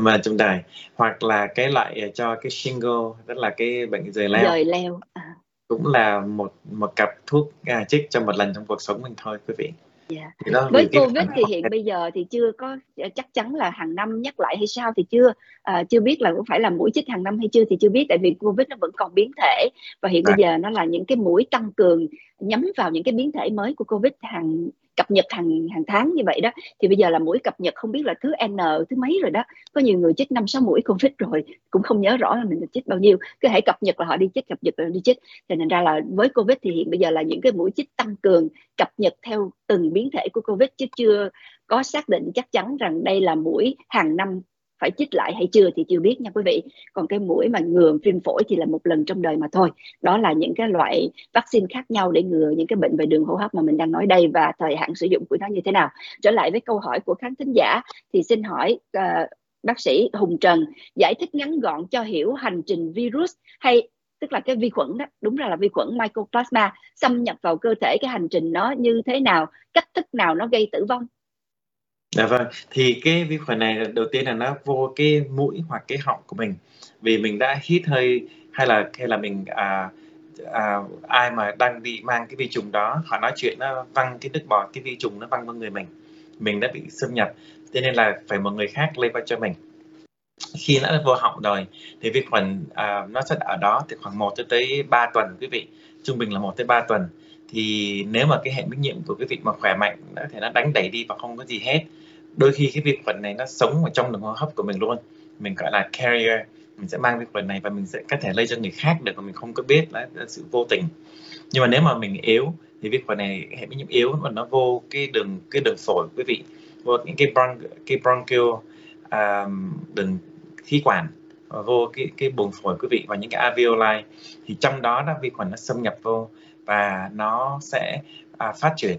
Mà trong đời, hoặc là cái loại cho cái shingle, tức là cái bệnh rời leo. Rời leo. À. Cũng là một cặp thuốc chích cho một lần trong cuộc sống mình thôi quý vị. Yeah. Với COVID thì hiện bây giờ thì chưa có chắc chắn là hàng năm nhắc lại hay sao thì chưa biết là có phải là mũi chích hàng năm hay chưa thì chưa biết, tại vì COVID nó vẫn còn biến thể và hiện bây giờ nó là những cái mũi tăng cường nhắm vào những cái biến thể mới của COVID cập nhật hàng tháng như vậy đó, thì bây giờ là mũi cập nhật không biết là thứ N thứ mấy rồi đó, có nhiều người chích 5-6 mũi COVID rồi cũng không nhớ rõ là mình chích bao nhiêu, cứ hãy cập nhật là họ đi chích, cập nhật là đi chích, cho nên ra là với COVID thì hiện bây giờ là những cái mũi chích tăng cường cập nhật theo từng biến thể của COVID, chứ chưa có xác định chắc chắn rằng đây là mũi hàng năm phải chích lại hay chưa thì chưa biết nha quý vị. Còn cái mũi mà ngừa viêm phổi thì là một lần trong đời mà thôi. Đó là những cái loại vaccine khác nhau để ngừa những cái bệnh về đường hô hấp mà mình đang nói đây và thời hạn sử dụng của nó như thế nào. Trở lại với câu hỏi của khán thính giả thì xin hỏi bác sĩ Hùng Trần giải thích ngắn gọn cho hiểu hành trình virus hay tức là cái vi khuẩn đó, đúng ra là vi khuẩn Mycoplasma xâm nhập vào cơ thể, cái hành trình nó như thế nào, cách thức nào nó gây tử vong. Dạ vâng, thì cái vi khuẩn này đầu tiên là nó vô cái mũi hoặc cái họng của mình, vì mình đã hít hơi hay là mình ai mà đang bị mang cái vi trùng đó, họ nói chuyện nó văng cái nước bọt, cái vi trùng nó văng vào người mình đã bị xâm nhập, cho nên là phải một người khác lây qua cho mình. Khi nó đã vô họng rồi thì vi khuẩn nó sẽ ở đó thì khoảng 1 tới 3 tuần quý vị, trung bình là 1 tới 3 tuần. Thì nếu mà cái hệ miễn nhiễm của quý vị mà khỏe mạnh thì nó đánh đẩy đi và không có gì hết. Đôi khi cái vi khuẩn này nó sống ở trong đường hô hấp của mình luôn, mình gọi là carrier, mình sẽ mang vi khuẩn này và mình sẽ có thể lây cho người khác được mà mình không có biết, là sự vô tình. Nhưng mà nếu mà mình yếu thì vi khuẩn này, hệ miễn nhiễm yếu mà nó vô cái đường phổi quý vị, vô những cái bronchial, đường khí quản, vô cái buồng phổi quý vị và những cái alveoli, thì trong đó vi khuẩn nó xâm nhập vô và nó sẽ phát triển.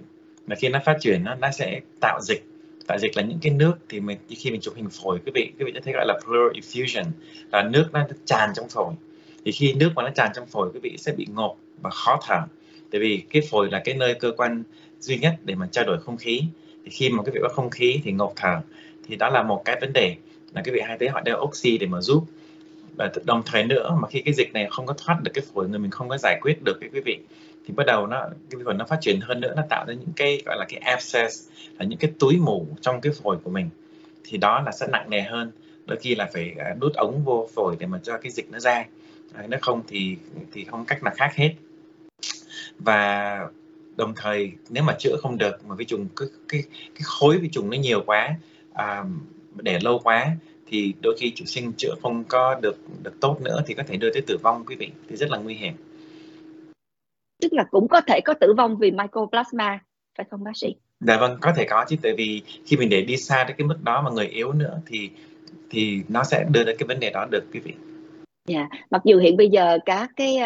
Mà khi nó phát triển nó sẽ tạo dịch. Tạo dịch là những cái nước thì khi mình chụp hình phổi quý vị sẽ thấy gọi là pleural effusion, là nước nó tràn trong phổi. Thì khi nước mà nó tràn trong phổi quý vị sẽ bị ngộp và khó thở. Tại vì cái phổi là cái nơi cơ quan duy nhất để mà trao đổi không khí. Thì khi mà quý vị có không khí thì ngộp thở. Thì đó là một cái vấn đề là quý vị hay thấy họ đeo oxy để mà giúp. Và đồng thời nữa mà khi cái dịch này không có thoát được cái phổi, người mình không có giải quyết được cái quý vị, thì bắt đầu cái vi khuẩn nó phát triển hơn nữa, nó tạo ra những cái gọi là cái abscess, là những cái túi mủ trong cái phổi của mình, thì đó là sẽ nặng nề hơn. Đôi khi là phải đút ống vô phổi để mà cho cái dịch nó ra, nếu không thì không cách nào khác hết. Và đồng thời nếu mà chữa không được mà vi trùng cái khối vi trùng nó nhiều quá, để lâu quá, thì đôi khi chủ sinh chữa không có được tốt nữa thì có thể đưa tới tử vong quý vị, thì rất là nguy hiểm. Tức là cũng có thể có tử vong vì Mycoplasma, phải không bác sĩ? Dạ vâng, có thể có chứ, tại vì khi mình để đi xa đến cái mức đó mà người yếu nữa thì nó sẽ đưa đến cái vấn đề đó được quý vị. Yeah. Mặc dù hiện bây giờ các cái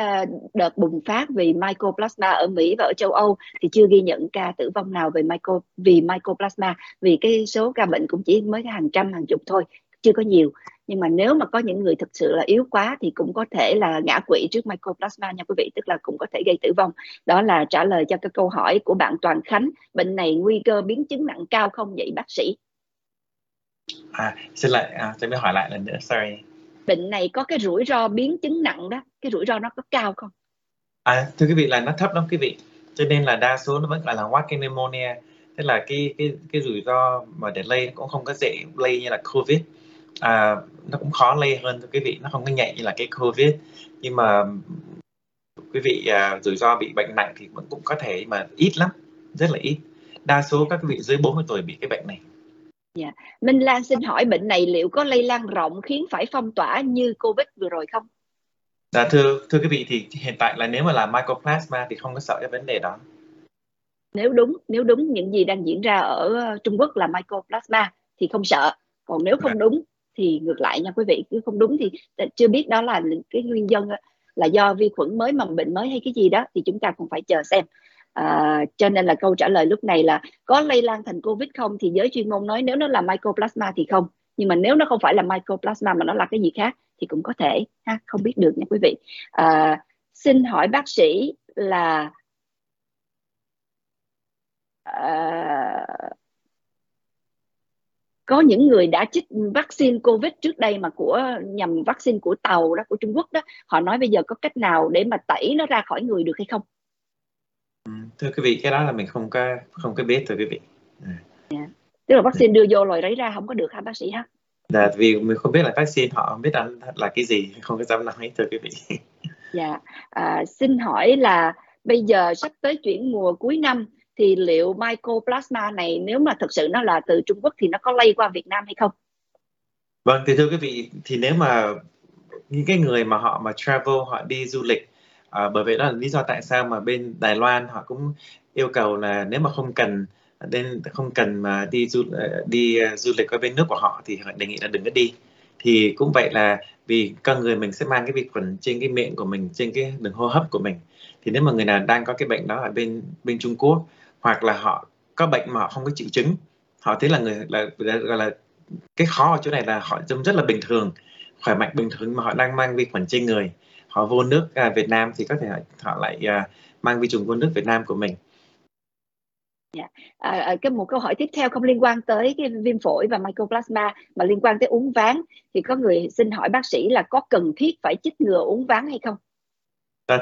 đợt bùng phát vì Mycoplasma ở Mỹ và ở châu Âu thì chưa ghi nhận ca tử vong nào vì Mycoplasma, vì cái số ca bệnh cũng chỉ mới hàng trăm, hàng chục thôi, chưa có nhiều. Nhưng mà nếu mà có những người thực sự là yếu quá thì cũng có thể là ngã quỵ trước Mycoplasma nha quý vị, tức là cũng có thể gây tử vong. Đó là trả lời cho cái câu hỏi của bạn Toàn Khánh, bệnh này nguy cơ biến chứng nặng cao không vậy bác sĩ? Xin lại, tôi mới hỏi lại lần nữa, sorry. Bệnh này có cái rủi ro biến chứng nặng đó, cái rủi ro nó có cao không? Thưa quý vị là nó thấp lắm quý vị, cho nên là đa số nó vẫn gọi là walking pneumonia, tức là cái rủi ro mà để lây cũng không có dễ lây như là COVID. Nó cũng khó lây hơn thưa quý vị, nó không có nhạy như là cái COVID, nhưng mà quý vị rủi ro bị bệnh nặng thì vẫn cũng có thể, mà ít lắm, rất là ít. Đa số các quý vị dưới 40 tuổi bị cái bệnh này. Yeah. Minh Lan xin hỏi bệnh này liệu có lây lan rộng khiến phải phong tỏa như Covid vừa rồi không? Dạ thưa quý vị, thì hiện tại là nếu mà là Mycoplasma thì không có sợ cái vấn đề đó. Nếu đúng những gì đang diễn ra ở Trung Quốc là Mycoplasma thì không sợ. Còn nếu không đúng thì ngược lại nha quý vị, nếu không đúng thì chưa biết đó là cái nguyên nhân là do vi khuẩn mới, mầm bệnh mới hay cái gì đó thì chúng ta cũng phải chờ xem. Cho nên là câu trả lời lúc này là có lây lan thành Covid không thì giới chuyên môn nói nếu nó là Mycoplasma thì không. Nhưng mà nếu nó không phải là Mycoplasma mà nó là cái gì khác thì cũng có thể ha, không biết được nha quý vị. Xin hỏi bác sĩ là có những người đã chích vaccine Covid trước đây mà nhằm vaccine của Tàu đó, của Trung Quốc đó, họ nói bây giờ có cách nào để mà tẩy nó ra khỏi người được hay không? Thưa quý vị, cái đó là mình không có biết thưa quý vị. Yeah. Tức là vaccine đưa vô rồi lấy ra không có được hả bác sĩ ha? Dạ, vì mình không biết là vaccine, họ không biết là cái gì, không có dám nói thưa quý vị. Dạ, xin hỏi là bây giờ sắp tới chuyển mùa cuối năm thì liệu Mycoplasma này nếu mà thực sự nó là từ Trung Quốc thì nó có lây qua Việt Nam hay không? Vâng, thì thưa quý vị, thì nếu mà những cái người mà họ mà travel, họ đi du lịch, bởi vậy đó là lý do tại sao mà bên Đài Loan họ cũng yêu cầu là nếu mà không cần mà đi du lịch qua bên nước của họ thì họ đề nghị là đừng có đi. Thì cũng vậy là vì con người mình sẽ mang cái vi khuẩn trên cái miệng của mình, trên cái đường hô hấp của mình. Thì nếu mà người nào đang có cái bệnh đó ở bên Trung Quốc hoặc là họ có bệnh mà họ không có triệu chứng, họ thấy là cái khó ở chỗ này là họ trông rất là bình thường, khỏe mạnh bình thường mà họ đang mang vi khuẩn trên người. Họ vô nước Việt Nam thì có thể họ lại mang vi trùng vô nước Việt Nam của mình. Yeah. Một câu hỏi tiếp theo không liên quan tới cái viêm phổi và Mycoplasma mà liên quan tới uống ván, thì có người xin hỏi bác sĩ là có cần thiết phải chích ngừa uống ván hay không?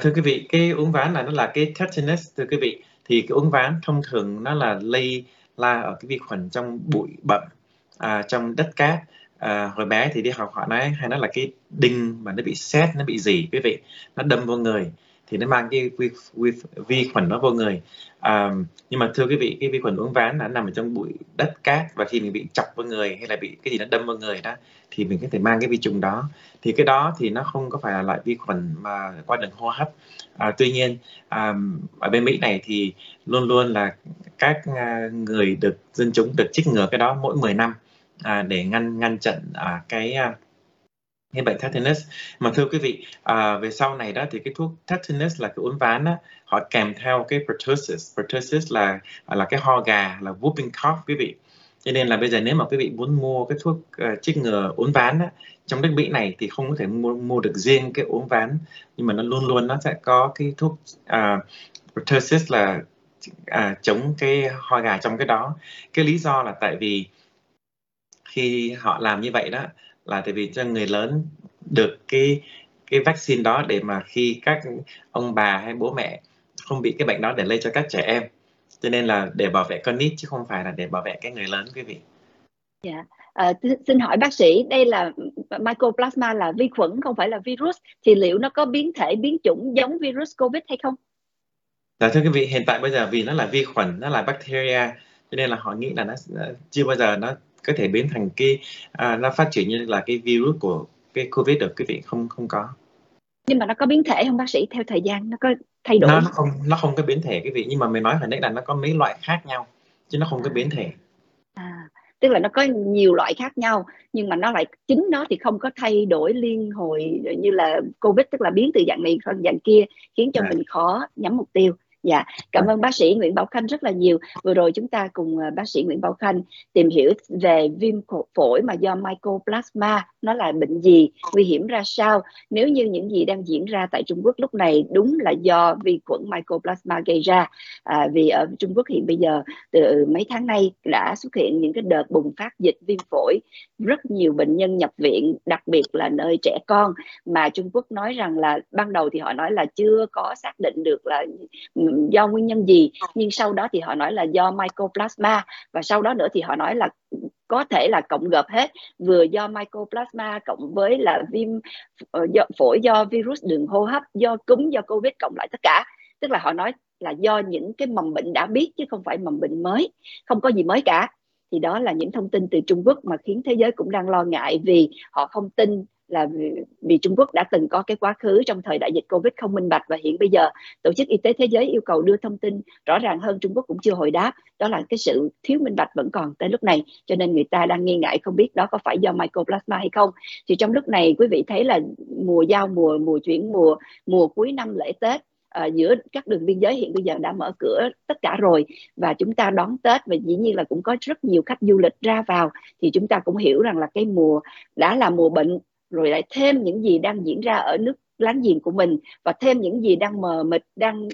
Thưa quý vị, cái uống ván là nó là cái tetanus thưa quý vị, thì cái uống ván thông thường nó là lây la ở cái vi khuẩn trong bụi bặm, trong đất cát. Hồi bé thì đi học họ nói hay nó là cái đinh mà nó bị sét, nó bị gì quý vị, nó đâm vô người thì nó mang cái vi khuẩn nó vô người. Nhưng mà thưa quý vị, cái vi khuẩn uống ván nó nằm ở trong bụi đất cát, và khi mình bị chọc vào người hay là bị cái gì nó đâm vào người đó thì mình có thể mang cái vi trùng đó. Thì cái đó thì nó không có phải là loại vi khuẩn mà qua đường hô hấp. Tuy nhiên ở bên Mỹ này thì luôn luôn là các người được dân chúng được chích ngừa cái đó mỗi 10 năm để ngăn chặn cái bệnh tetanus. Mà thưa quý vị, về sau này đó thì cái thuốc tetanus là cái uốn ván đó, họ kèm theo cái pertussis. Pertussis là cái ho gà, là whooping cough quý vị. Cho nên là bây giờ nếu mà quý vị muốn mua cái thuốc chích ngừa uốn ván đó, trong nước Mỹ này thì không có thể mua được riêng cái uốn ván, nhưng mà nó luôn luôn nó sẽ có cái thuốc pertussis là chống cái ho gà trong cái đó. Cái lý do là tại vì khi họ làm như vậy đó là tại vì cho người lớn được cái vaccine đó để mà khi các ông bà hay bố mẹ không bị cái bệnh đó để lây cho các trẻ em. Cho nên là để bảo vệ con nít chứ không phải là để bảo vệ cái người lớn quý vị. Yeah. Xin hỏi bác sĩ, đây là Mycoplasma là vi khuẩn không phải là virus, thì liệu nó có biến thể biến chủng giống virus Covid hay không? Dạ thưa quý vị, hiện tại bây giờ vì nó là vi khuẩn, nó là bacteria, cho nên là họ nghĩ là nó chưa bao giờ nó có thể biến thành nó phát triển như là cái virus của cái Covid được quý vị, không có. Nhưng mà nó có biến thể không bác sĩ, theo thời gian nó có thay đổi? Nó không có biến thể quý vị, nhưng mà mình nói hồi nãy là nó có mấy loại khác nhau chứ nó không có biến thể. Tức là nó có nhiều loại khác nhau nhưng mà nó lại chính nó thì không có thay đổi liên hồi như là Covid, tức là biến từ dạng này sang dạng kia khiến cho mình khó nhắm mục tiêu. Dạ, cảm ơn bác sĩ Nguyễn Bảo Khanh rất là nhiều. Vừa rồi chúng ta cùng bác sĩ Nguyễn Bảo Khanh tìm hiểu về viêm phổi mà do Mycoplasma, nó là bệnh gì, nguy hiểm ra sao. Nếu như những gì đang diễn ra tại Trung Quốc lúc này đúng là do vi khuẩn Mycoplasma gây ra, vì ở Trung Quốc hiện bây giờ từ mấy tháng nay đã xuất hiện những cái đợt bùng phát dịch viêm phổi, rất nhiều bệnh nhân nhập viện, đặc biệt là nơi trẻ con, mà Trung Quốc nói rằng là ban đầu thì họ nói là chưa có xác định được là do nguyên nhân gì, nhưng sau đó thì họ nói là do Mycoplasma, và sau đó nữa thì họ nói là có thể là cộng gộp hết, vừa do Mycoplasma cộng với là viêm phổi do virus đường hô hấp, do cúm, do Covid, cộng lại tất cả. Tức là họ nói là do những cái mầm bệnh đã biết chứ không phải mầm bệnh mới, không có gì mới cả. Thì đó là những thông tin từ Trung Quốc mà khiến thế giới cũng đang lo ngại, vì họ không tin là vì Trung Quốc đã từng có cái quá khứ trong thời đại dịch Covid không minh bạch, và hiện bây giờ Tổ chức Y tế Thế giới yêu cầu đưa thông tin rõ ràng hơn, Trung Quốc cũng chưa hồi đáp. Đó là cái sự thiếu minh bạch vẫn còn tới lúc này, cho nên người ta đang nghi ngại không biết đó có phải do Mycoplasma hay không. Thì trong lúc này quý vị thấy là mùa giao mùa, mùa chuyển mùa cuối năm lễ Tết, giữa các đường biên giới hiện bây giờ đã mở cửa tất cả rồi, và chúng ta đón Tết, và dĩ nhiên là cũng có rất nhiều khách du lịch ra vào. Thì chúng ta cũng hiểu rằng là cái mùa đã là mùa bệnh rồi, lại thêm những gì đang diễn ra ở nước láng giềng của mình, và thêm những gì đang mờ mịt, đang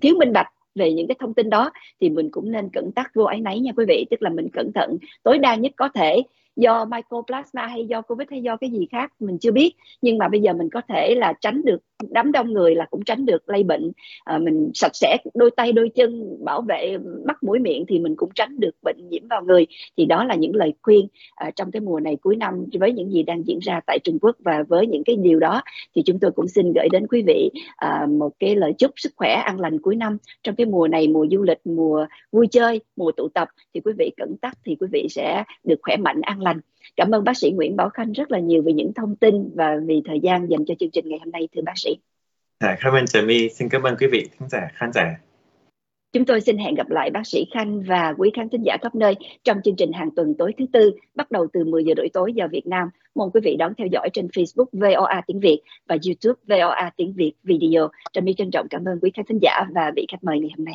thiếu minh bạch về những cái thông tin đó, thì mình cũng nên cẩn tắc vô áy náy nha quý vị. Tức là mình cẩn thận tối đa nhất có thể. Do Mycoplasma hay do Covid hay do cái gì khác mình chưa biết, nhưng mà bây giờ mình có thể là tránh được đám đông người, là cũng tránh được lây bệnh. Mình sạch sẽ đôi tay đôi chân, bảo vệ mắt mũi miệng, thì mình cũng tránh được bệnh nhiễm vào người. Thì đó là những lời khuyên trong cái mùa này cuối năm, với những gì đang diễn ra tại Trung Quốc. Và với những cái điều đó thì chúng tôi cũng xin gửi đến quý vị một cái lời chúc sức khỏe an lành cuối năm. Trong cái mùa này, mùa du lịch, mùa vui chơi, mùa tụ tập, thì quý vị cẩn tắc thì quý vị sẽ được khỏe mạnh an lành. Cảm ơn bác sĩ Nguyễn Bảo Khanh rất là nhiều vì những thông tin và vì thời gian dành cho chương trình ngày hôm nay, thưa bác sĩ. Cảm ơn Trà My, xin cảm ơn quý vị khán giả. Chúng tôi xin hẹn gặp lại bác sĩ Khanh và quý khán thính giả khắp nơi trong chương trình hàng tuần tối thứ Tư, bắt đầu từ 10 giờ rưỡi tối giờ Việt Nam. Mong quý vị đón theo dõi trên Facebook VOA Tiếng Việt và YouTube VOA Tiếng Việt Video. Trà My trân trọng cảm ơn quý khán thính giả và vị khách mời ngày hôm nay.